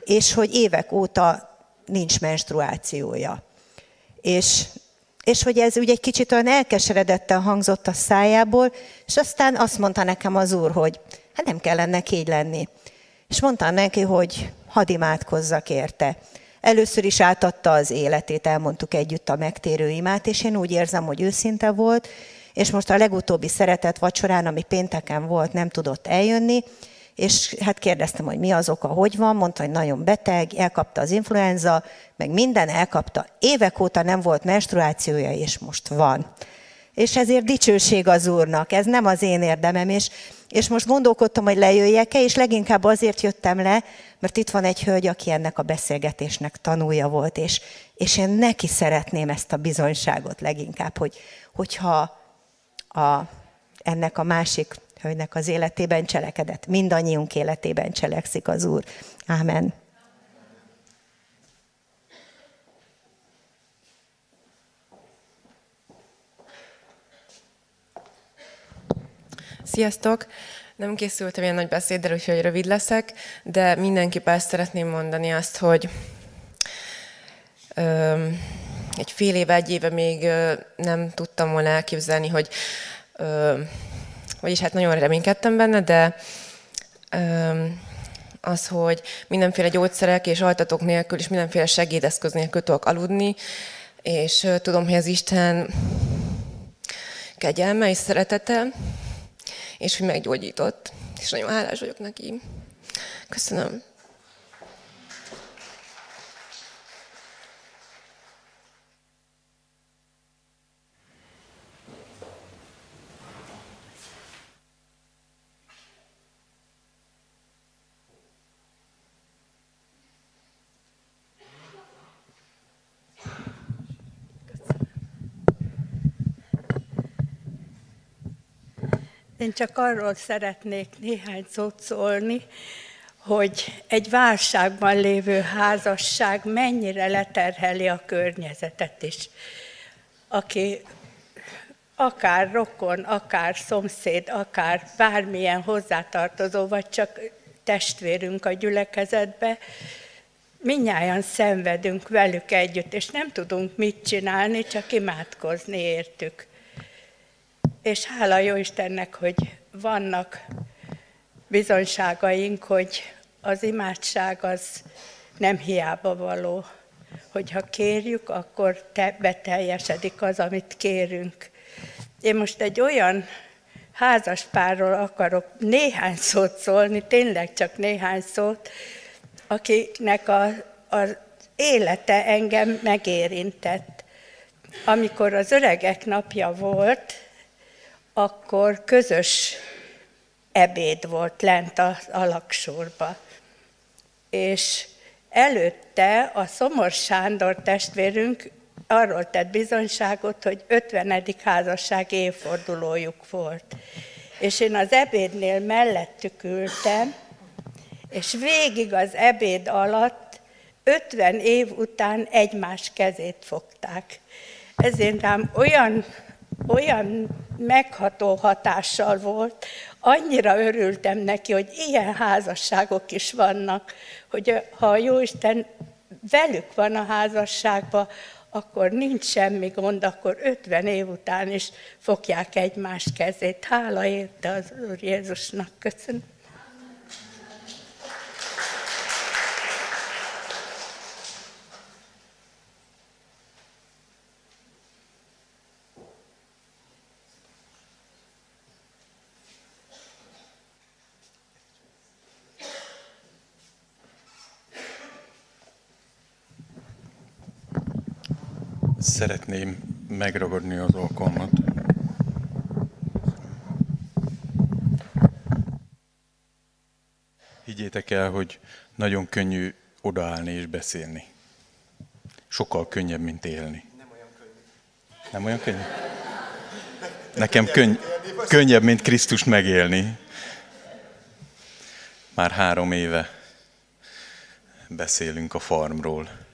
és hogy évek óta nincs menstruációja. És, és hogy ez ugye egy kicsit olyan elkeseredetten hangzott a szájából, és aztán azt mondta nekem az Úr, hogy hát nem kellene így lenni. És mondta neki, hogy hadd imádkozzak érte. Először is átadta az életét, elmondtuk együtt a megtérő imát, és én úgy érzem, hogy őszinte volt, és most a legutóbbi szeretett vacsorán, ami pénteken volt, nem tudott eljönni, és hát kérdeztem, hogy mi az oka, hogy van, mondta, hogy nagyon beteg, elkapta az influenza, meg minden elkapta. Évek óta nem volt menstruációja, és most van. És ezért dicsőség az Úrnak, ez nem az én érdemem, és, és most gondolkodtam, hogy lejöjjek-e, és leginkább azért jöttem le, mert itt van egy hölgy, aki ennek a beszélgetésnek tanulja volt, és, és én neki szeretném ezt a bizonyságot leginkább, hogy, hogyha a, ennek a másik hölgynek az életében cselekedett, mindannyiunk életében cselekszik az Úr. Ámen. Sziasztok! Nem készültem ilyen nagy beszéddel, úgyhogy rövid leszek, de mindenképp el szeretném mondani azt, hogy ö, egy fél éve, egy éve még ö, nem tudtam volna elképzelni, hogy ö, vagyis hát nagyon reménykedtem benne, de ö, az, hogy mindenféle gyógyszerek és altatók nélkül és mindenféle segédeszköz nélkül tudok aludni, és ö, tudom, hogy az Isten kegyelme és szeretete, és hogy meggyógyított, és nagyon hálás vagyok neki. Köszönöm. Én csak arról szeretnék néhány szót szólni, hogy egy válságban lévő házasság mennyire leterheli a környezetet is. Aki akár rokon, akár szomszéd, akár bármilyen hozzátartozó, vagy csak testvérünk a gyülekezetbe, mindnyájan szenvedünk velük együtt, és nem tudunk mit csinálni, csak imádkozni értük. És hála jó Istennek, hogy vannak bizonyságaink, hogy az imádság az nem hiába való. Hogyha kérjük, akkor te beteljesedik az, amit kérünk. Én most egy olyan házaspárról akarok néhány szót szólni, tényleg csak néhány szót, akinek az élete engem megérintett. Amikor az öregek napja volt, akkor közös ebéd volt lent a, a laksorba. És előtte a Szomor Sándor testvérünk arról tett bizonyságot, hogy ötvenedik házasság évfordulójuk volt. És én az ebédnél mellettük ültem, és végig az ebéd alatt ötven év után egymás kezét fogták. Ez én rám olyan, olyan megható hatással volt, annyira örültem neki, hogy ilyen házasságok is vannak, hogy ha a Jóisten velük van a házasságban, akkor nincs semmi gond, akkor ötven év után is fogják egymás kezét. Hála érte az Úr Jézusnak, köszönöm. Szeretném megragadni az alkalmat. Higgyétek el, hogy nagyon könnyű odaállni és beszélni. Sokkal könnyebb, mint élni. Nem olyan könnyű. Nem olyan könnyű? Nekem könny- könnyebb, mint Krisztust megélni. Már három éve beszélünk a farmról.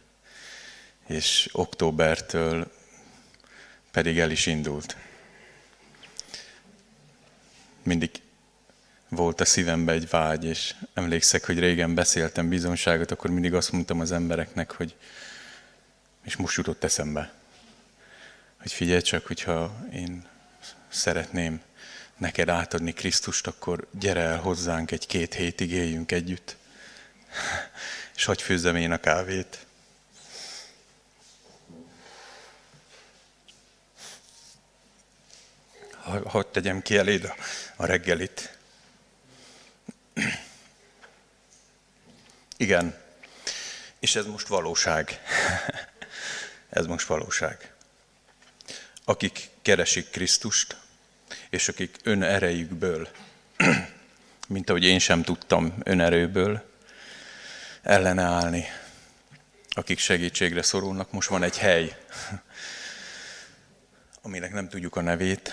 És októbertől pedig el is indult. Mindig volt a szívemben egy vágy, és emlékszek, hogy régen beszéltem bizonságot, akkor mindig azt mondtam az embereknek, hogy, és most jutott eszembe, hogy figyelj csak, hogyha én szeretném neked átadni Krisztust, akkor gyere el hozzánk egy-két hétig, éljünk együtt, és hagyj főzzem én a kávét. Hadd tegyem ki eléd a, a reggelit. Igen, és ez most valóság. Ez most valóság. Akik keresik Krisztust, és akik önerejükből, mint ahogy én sem tudtam önerőből ellenállni, akik segítségre szorulnak, most van egy hely, aminek nem tudjuk a nevét,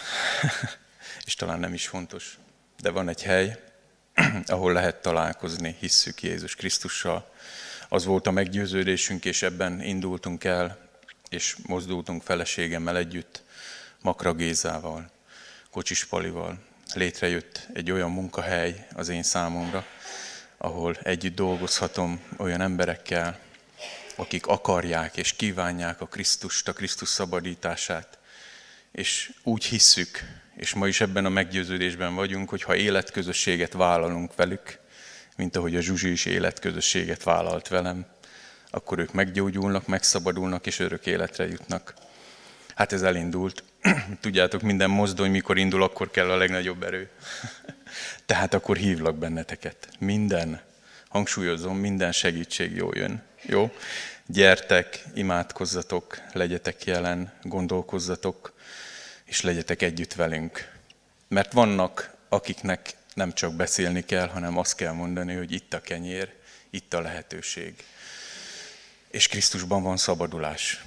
és talán nem is fontos, de van egy hely, ahol lehet találkozni, hisszük Jézus Krisztussal. Az volt a meggyőződésünk, és ebben indultunk el, és mozdultunk feleségemmel együtt, Makra Gézával, Kocsispalival. Létrejött egy olyan munkahely az én számomra, ahol együtt dolgozhatom olyan emberekkel, akik akarják és kívánják a Krisztust, a Krisztus szabadítását, és úgy hisszük, és ma is ebben a meggyőződésben vagyunk, hogy ha életközösséget vállalunk velük, mint ahogy a Zsuzsi is életközösséget vállalt velem, akkor ők meggyógyulnak, megszabadulnak, és örök életre jutnak. Hát ez elindult. Tudjátok, minden mozdony, mikor indul, akkor kell a legnagyobb erő. Tehát akkor hívlak benneteket. Minden, hangsúlyozom, minden segítség jól jön. Jó? Gyertek, imádkozzatok, legyetek jelen, gondolkozzatok, és legyetek együtt velünk. Mert vannak, akiknek nem csak beszélni kell, hanem azt kell mondani, hogy itt a kenyér, itt a lehetőség. És Krisztusban van szabadulás.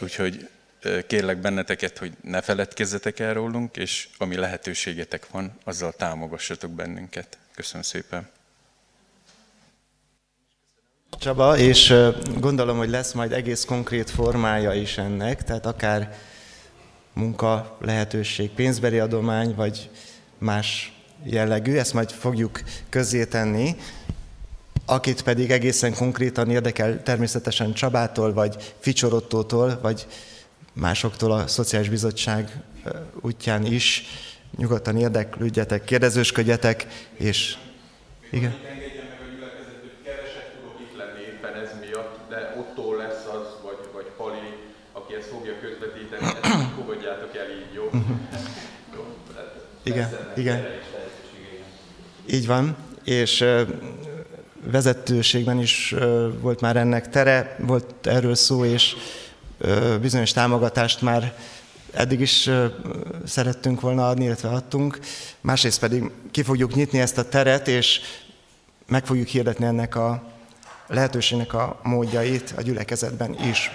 Úgyhogy kérlek benneteket, hogy ne feledkezzetek el rólunk, és ami lehetőségetek van, azzal támogassatok bennünket. Köszönöm szépen. Csaba, és gondolom, hogy lesz majd egész konkrét formája is ennek, tehát akár munka, lehetőség, pénzbeli adomány, vagy más jellegű, ezt majd fogjuk közzétenni. Akit pedig egészen konkrétan érdekel, természetesen Csabától, vagy Ficsorottól, vagy másoktól a Szociális Bizottság útján is nyugodtan érdeklődjetek, kérdezősködjetek, és... Igen? Még annyit engedjen meg a gyülekezet, hogy keveset tudok itt lenni éppen ez miatt, de ottól lesz az, vagy, vagy Pali, aki ezt fogja közvetíteni, ezt fogadjátok el így, jó? Jó, igen, igen. Így van, és... vezetőségben is volt már ennek tere, volt erről szó, és bizonyos támogatást már eddig is szerettünk volna adni, illetve adtunk. Másrészt pedig ki fogjuk nyitni ezt a teret, és meg fogjuk hirdetni ennek a lehetőségnek a módjait a gyülekezetben is.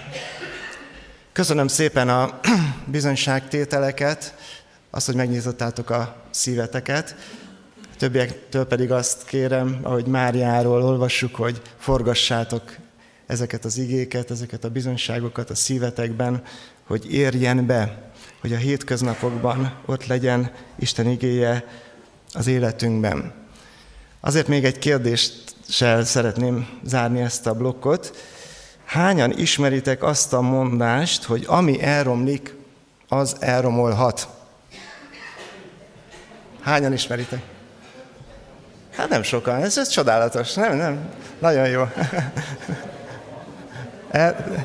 Köszönöm szépen a bizonyságtételeket, azt, hogy megnyitottátok a szíveteket. Többiektől pedig azt kérem, ahogy Máriáról olvassuk, hogy forgassátok ezeket az igéket, ezeket a bizonyságokat a szívetekben, hogy érjen be, hogy a hétköznapokban ott legyen Isten igéje az életünkben. Azért még egy kérdéssel szeretném zárni ezt a blokkot. Hányan ismeritek azt a mondást, hogy ami elromlik, az elromolhat? Hányan ismeritek? Hát nem sokan, ez, ez csodálatos, nem, nem, nagyon jó. El,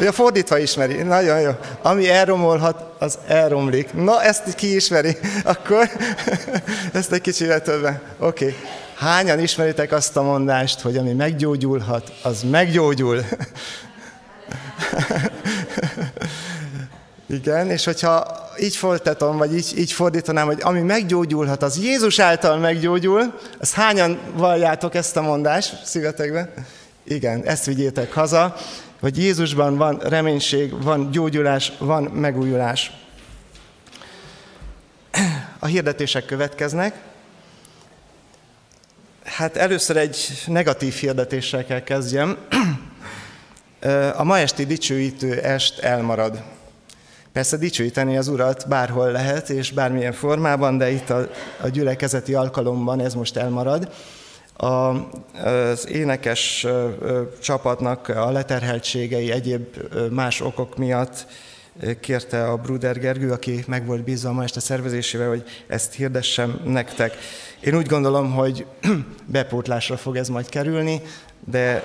ja, fordítva ismeri, nagyon jó. Ami elromolhat, az elromlik. Na, ezt ki ismeri? Akkor ezt egy kicsivel többen. Oké. Okay. Hányan ismeritek azt a mondást, hogy ami meggyógyulhat, az meggyógyul? Igen, és hogyha így fordítom, vagy így, így fordítanám, hogy ami meggyógyulhat, az Jézus által meggyógyul. Ezt hányan valljátok ezt a mondást szívetekben? Igen, ezt vigyétek haza, hogy Jézusban van reménység, van gyógyulás, van megújulás. A hirdetések következnek. Hát először egy negatív hirdetéssel kell kezdjem. A ma esti dicsőítő est elmarad. Persze dicsőíteni az Urat bárhol lehet, és bármilyen formában, de itt a, a gyülekezeti alkalomban ez most elmarad. A, az énekes csapatnak a leterheltségei egyéb más okok miatt kérte a Bruder Gergő, aki meg volt bízva ma este szervezésével, hogy ezt hirdessem nektek. Én úgy gondolom, hogy bepótlásra fog ez majd kerülni, de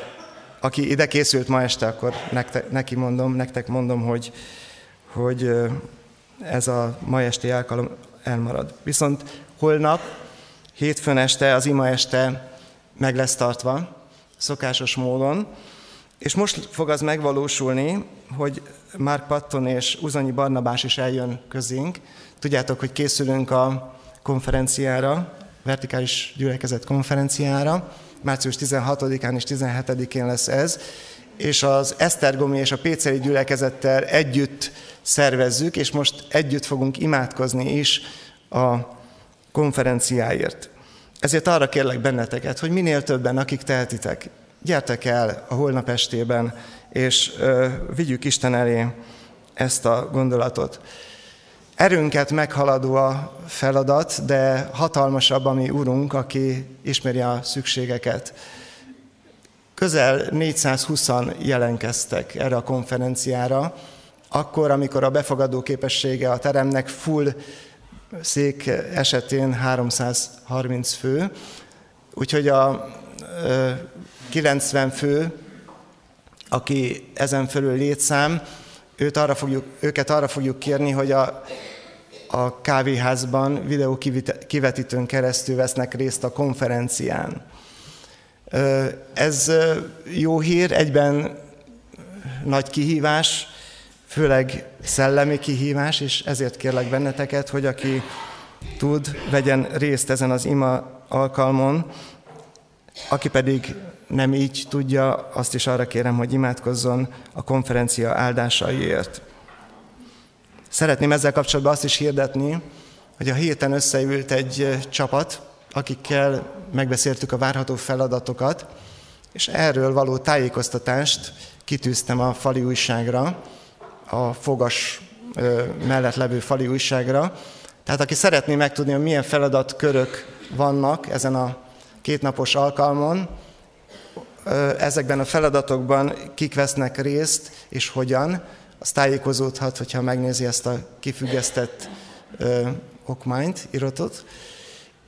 aki ide készült ma este, akkor nektek, neki mondom, nektek mondom, hogy hogy ez a mai esti alkalom elmarad. Viszont holnap, hétfőn este, az ima este meg lesz tartva, szokásos módon, és most fog az megvalósulni, hogy Márk Patton és Uzonyi Barnabás is eljön közénk. Tudjátok, hogy készülünk a konferenciára, vertikális gyülekezet konferenciára, március tizenhatodikán és tizenhetedikén lesz ez, és az esztergomi és a péceli gyülekezettel együtt szervezzük, és most együtt fogunk imádkozni is a konferenciáért. Ezért arra kérlek benneteket, hogy minél többen, akik tehetitek, gyertek el a holnap estében, és ö, vigyük Isten elé ezt a gondolatot. Erőnket meghaladó a feladat, de hatalmasabb a mi Urunk, aki ismeri a szükségeket. Közel négyszázhúszan jelentkeztek erre a konferenciára, akkor, amikor a befogadó képessége a teremnek full szék esetén háromszázharminc fő, úgyhogy a kilencven fő, aki ezen fölül létszám, őt arra fogjuk, őket arra fogjuk kérni, hogy a, a kávéházban videókivetítőn keresztül vesznek részt a konferencián. Ez jó hír, egyben nagy kihívás, főleg szellemi kihívás, és ezért kérlek benneteket, hogy aki tud, vegyen részt ezen az ima alkalmon, aki pedig nem így tudja, azt is arra kérem, hogy imádkozzon a konferencia áldásaiért. Szeretném ezzel kapcsolatban azt is hirdetni, hogy a héten összeült egy csapat, akikkel megbeszéltük a várható feladatokat, és erről való tájékoztatást kitűztem a fali újságra, a fogas mellett levő fali újságra. Tehát aki szeretné megtudni, hogy milyen feladatkörök vannak ezen a kétnapos alkalmon, ezekben a feladatokban kik vesznek részt és hogyan, az tájékozódhat, hogyha megnézi ezt a kifüggesztett ö, okmányt, iratot.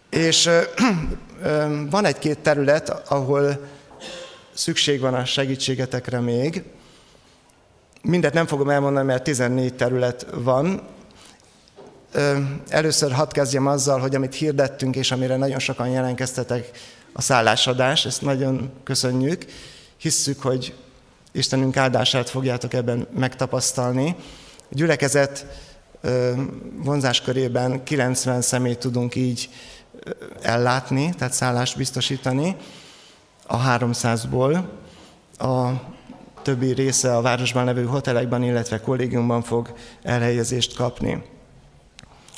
És ö, ö, van egy-két terület, ahol szükség van a segítségetekre még. Mindet nem fogom elmondani, mert tizennégy terület van. Ö, először hadd kezdjem azzal, hogy amit hirdettünk, és amire nagyon sokan jelentkeztetek, a szállásadás, ezt nagyon köszönjük. Hisszük, hogy Istenünk áldását fogjátok ebben megtapasztalni. A gyülekezet vonzás körében kilencven személyt tudunk így ellátni, tehát szállást biztosítani a háromszázból. A többi része a városban levő hotelekben, illetve kollégiumban fog elhelyezést kapni.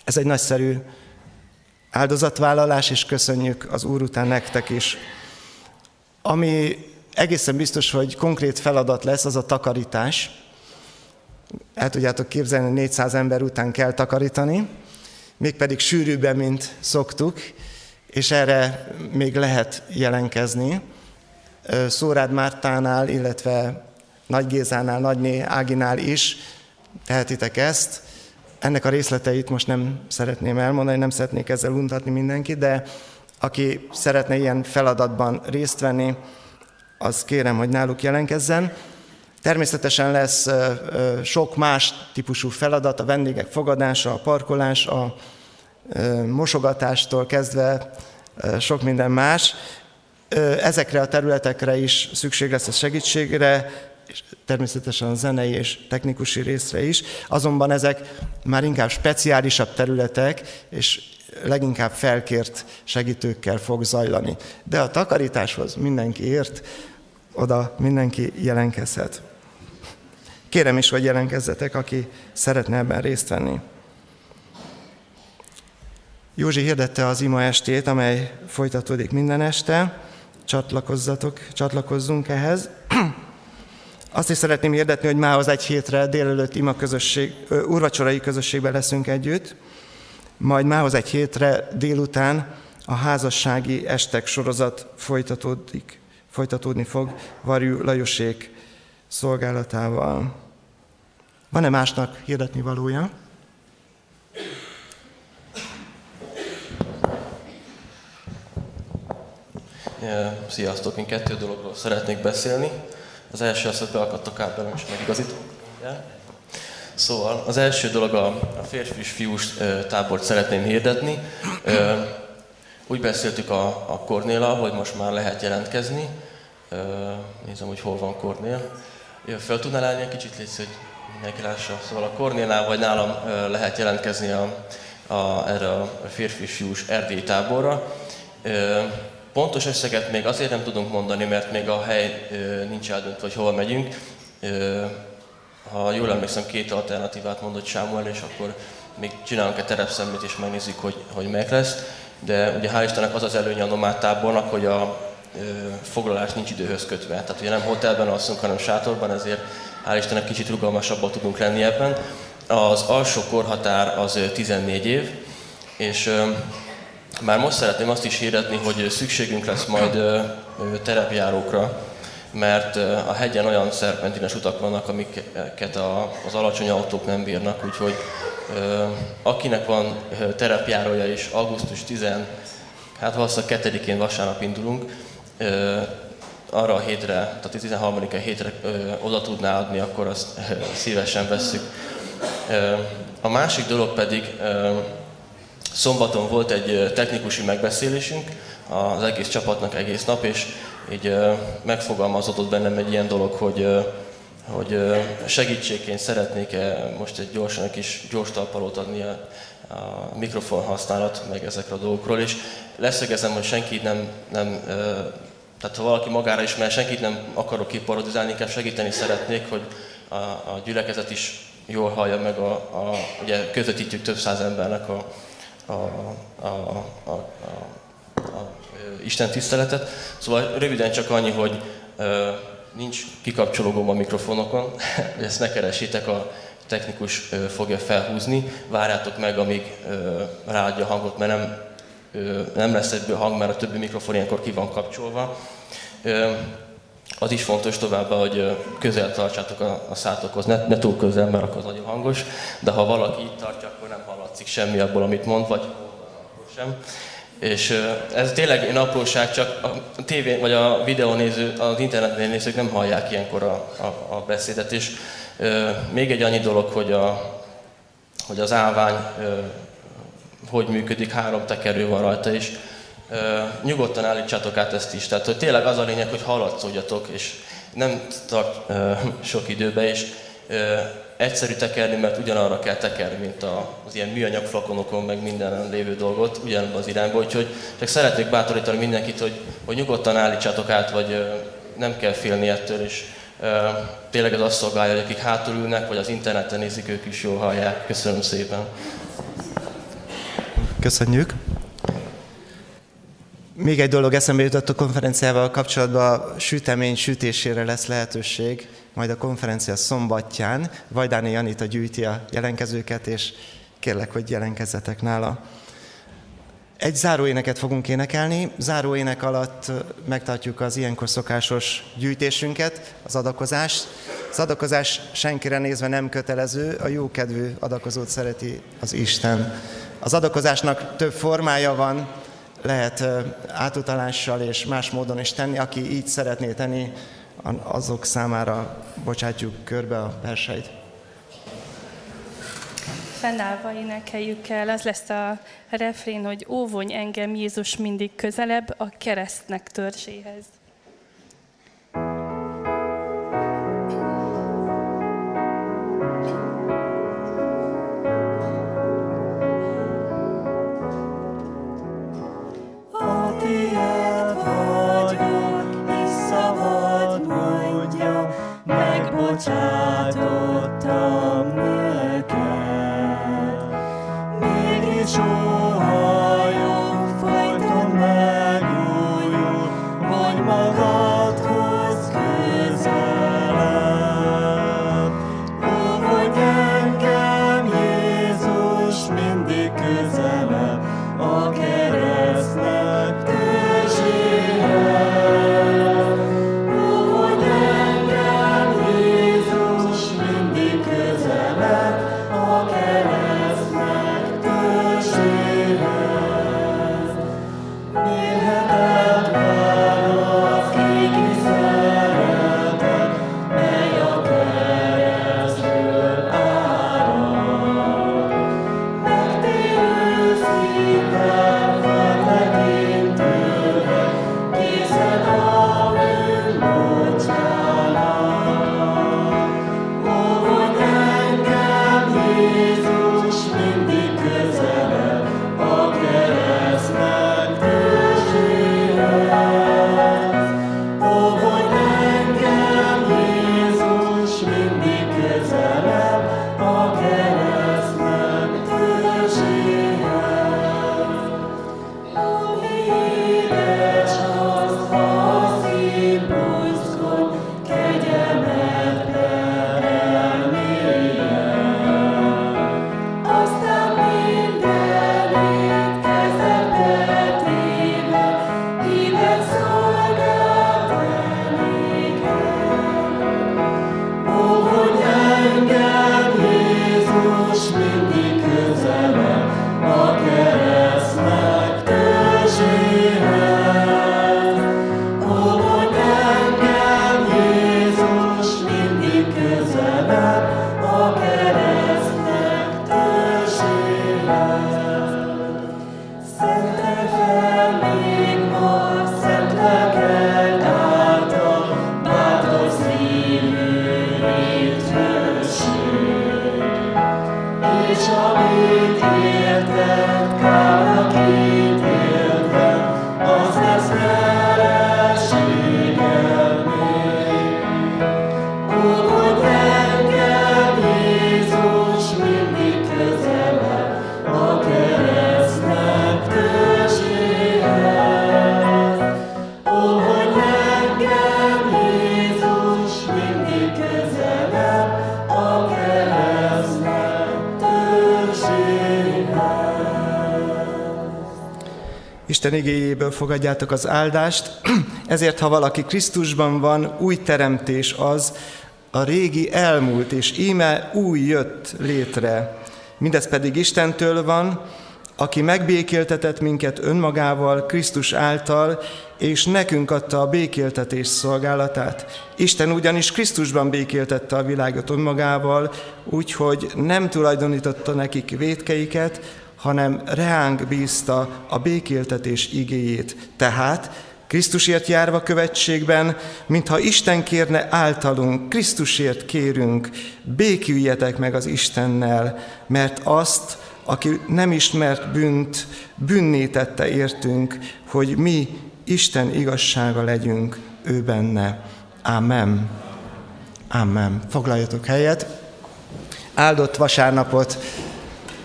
Ez egy nagyszerű áldozatvállalás, és köszönjük az Úr után nektek is. Ami egészen biztos, hogy konkrét feladat lesz, az a takarítás. El tudjátok képzelni, négyszáz ember után kell takarítani, mégpedig sűrűbben, mint szoktuk, és erre még lehet jelentkezni. Szórád Mártánál, illetve Nagy Gézánál, Nagyné Áginál is tehetitek ezt. Ennek a részleteit most nem szeretném elmondani, nem szeretnék ezzel untatni mindenkit, de aki szeretne ilyen feladatban részt venni, az kérem, hogy náluk jelentkezzen. Természetesen lesz sok más típusú feladat, a vendégek fogadása, a parkolás, a mosogatástól kezdve sok minden más. Ezekre a területekre is szükség lesz a segítségre, és természetesen a zenei és technikusi részre is. Azonban ezek már inkább speciálisabb területek, és leginkább felkért segítőkkel fog zajlani. De a takarításhoz mindenki ért, oda mindenki jelentkezhet. Kérem is, hogy jelentkezzetek, aki szeretne ebben részt venni. Józsi hirdette az ima estét, amely folytatódik minden este. Csatlakozzatok, csatlakozzunk ehhez. Azt is szeretném hirdetni, hogy mához egy hétre délelőtt ima közösség, úrvacsorai közösségben leszünk együtt. Majd mához egy hétre délután a házassági estek sorozat folytatódik, folytatódni fog Varjú Lajosék szolgálatával. Van-e másnak hirdetni valója? Sziasztok, én kettő dologról szeretnék beszélni. Az első az, hogy beakadt a kábelem, és megigazítom. Szóval az első dolog a, a férfi és fiús tábort szeretném hirdetni. Úgy beszéltük a, a Kornéla, hogy most már lehet jelentkezni. Nézem, hogy hol van Kornél. Fel tudnál állni egy kicsit, légy, hogy mindenki lássa. Szóval a Kornélnál vagy nálam lehet jelentkezni a, a, erre a férfi és fiús erdélyi táborra. Pontos összeget még azért nem tudunk mondani, mert még a hely nincs eldöntve, hogy hova megyünk. Ha jól emlékszem, két alternatívát mondott Sámuel, és akkor még csinálunk egy terepszemlét, és megnézzük, hogy, hogy meg lesz. De ugye hál' Istennek az az előnye a nomád tábornak, hogy a ö, foglalás nincs időhöz kötve. Tehát ugye nem hotelben alszunk, hanem sátorban, ezért hál' Istennek kicsit rugalmasabban tudunk lenni ebben. Az alsó korhatár az tizennégy év, és ö, már most szeretném azt is hirdetni, hogy szükségünk lesz majd ö, ö, terepjárókra, mert a hegyen olyan szerpentines utak vannak, amiket az alacsony autók nem bírnak, úgyhogy akinek van terepjárója is, augusztus tizedikén, hát valószínűleg kettedikén vasárnap indulunk, arra a hétre, tehát a tizenharmadika hétre oda tudná adni, akkor azt szívesen vesszük. A másik dolog pedig, szombaton volt egy technikusi megbeszélésünk az egész csapatnak egész nap, és így ö, megfogalmazódott bennem egy ilyen dolog, hogy, ö, hogy ö, segítségként szeretnék-e most egy gyorsan egy kis gyors talpalót adni a, a mikrofon használat, meg ezekre a dolgokról, és leszögezem, hogy senkit nem, nem ö, tehát ha valaki magára ismer, senkit nem akarok kiparodizálni, inkább segíteni szeretnék, hogy a, a gyülekezet is jól hallja meg, a, a, ugye közvetítjük több száz embernek a, a, a, a, a, a Isten tiszteletet. Szóval röviden csak annyi, hogy ö, nincs kikapcsológóm a mikrofonokon, ezt ne keresétek, a technikus ö, fogja felhúzni. Várjátok meg, amíg ö, ráadja a hangot, mert nem, ö, nem lesz ebből hang, mert a többi mikrofon ilyenkor ki van kapcsolva. Ö, Az is fontos továbbá, hogy közel tartsátok a, a szátokhoz, ne, ne túl közel, mert akkor nagyon hangos, de ha valaki itt tartja, akkor nem hallatszik semmi abból, amit mond, vagy akkor sem. És ez tényleg egy apróság, csak a tévén, vagy a videónéző, az interneten nézők nem hallják ilyenkor a, a, a beszédet. És e, még egy annyi dolog, hogy, a, hogy az állvány e, hogy működik, három tekerő van rajta is. Uh, nyugodtan állítsátok át ezt is. Tehát, hogy tényleg az a lényeg, hogy haladszódjatok, és nem tart uh, sok időbe, és uh, egyszerű tekerni, mert ugyanarra kell tekerni, mint a, az ilyen műanyag flakonokon, meg minden lévő dolgot, ugyanabban az irányba. Úgyhogy csak szeretnék bátorítani mindenkit, hogy, hogy nyugodtan állítsátok át, vagy uh, nem kell félni ettől, és uh, tényleg ez azt szolgálja, hogy akik hátul ülnek, vagy az interneten nézik, ők is jól hallják. Köszönöm szépen. Köszönjük. Még egy dolog eszembe jutott a konferenciával kapcsolatban, a sütemény sütésére lesz lehetőség, majd a konferencia szombatján. Vajdáné Janita gyűjti a jelenkezőket, és kérlek, hogy jelentkezzetek nála. Egy záróéneket fogunk énekelni. Záróének alatt megtartjuk az ilyenkor szokásos gyűjtésünket, az adakozást. Az adakozás senkire nézve nem kötelező, a jókedvű adakozót szereti az Isten. Az adakozásnak több formája van, lehet átutalással és más módon is tenni. Aki így szeretné tenni, azok számára bocsátjuk körbe a verseit. Fennállva énekeljük el, az lesz a refrén, hogy óvonj engem Jézus mindig közelebb a keresztnek törzséhez. Bocsátottam neked, mégis óhajok, folyton megújul, vagy magadhoz közelebb. Óvodj engem, Jézus, mindig közelebb, a keresztnek törzséhez. Jézus, Isten igéjéből fogadjátok az áldást, ezért ha valaki Krisztusban van, új teremtés az, a régi elmúlt, és íme új jött létre. Mindez pedig Istentől van, aki megbékéltetett minket önmagával, Krisztus által, és nekünk adta a békéltetés szolgálatát. Isten ugyanis Krisztusban békéltette a világot önmagával, úgyhogy nem tulajdonította nekik vétkeiket, hanem reánk bízta a békéltetés igéjét. Tehát Krisztusért járva követségben, mintha Isten kérne általunk, Krisztusért kérünk, béküljetek meg az Istennel, mert azt, aki nem ismert bűnt, bűnné tette értünk, hogy mi Isten igazsága legyünk ő benne. Amen. Amen. Foglaljatok helyet. Áldott vasárnapot,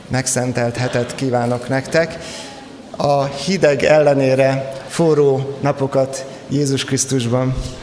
megszentelt hetet kívánok nektek. A hideg ellenére forró napokat Jézus Krisztusban.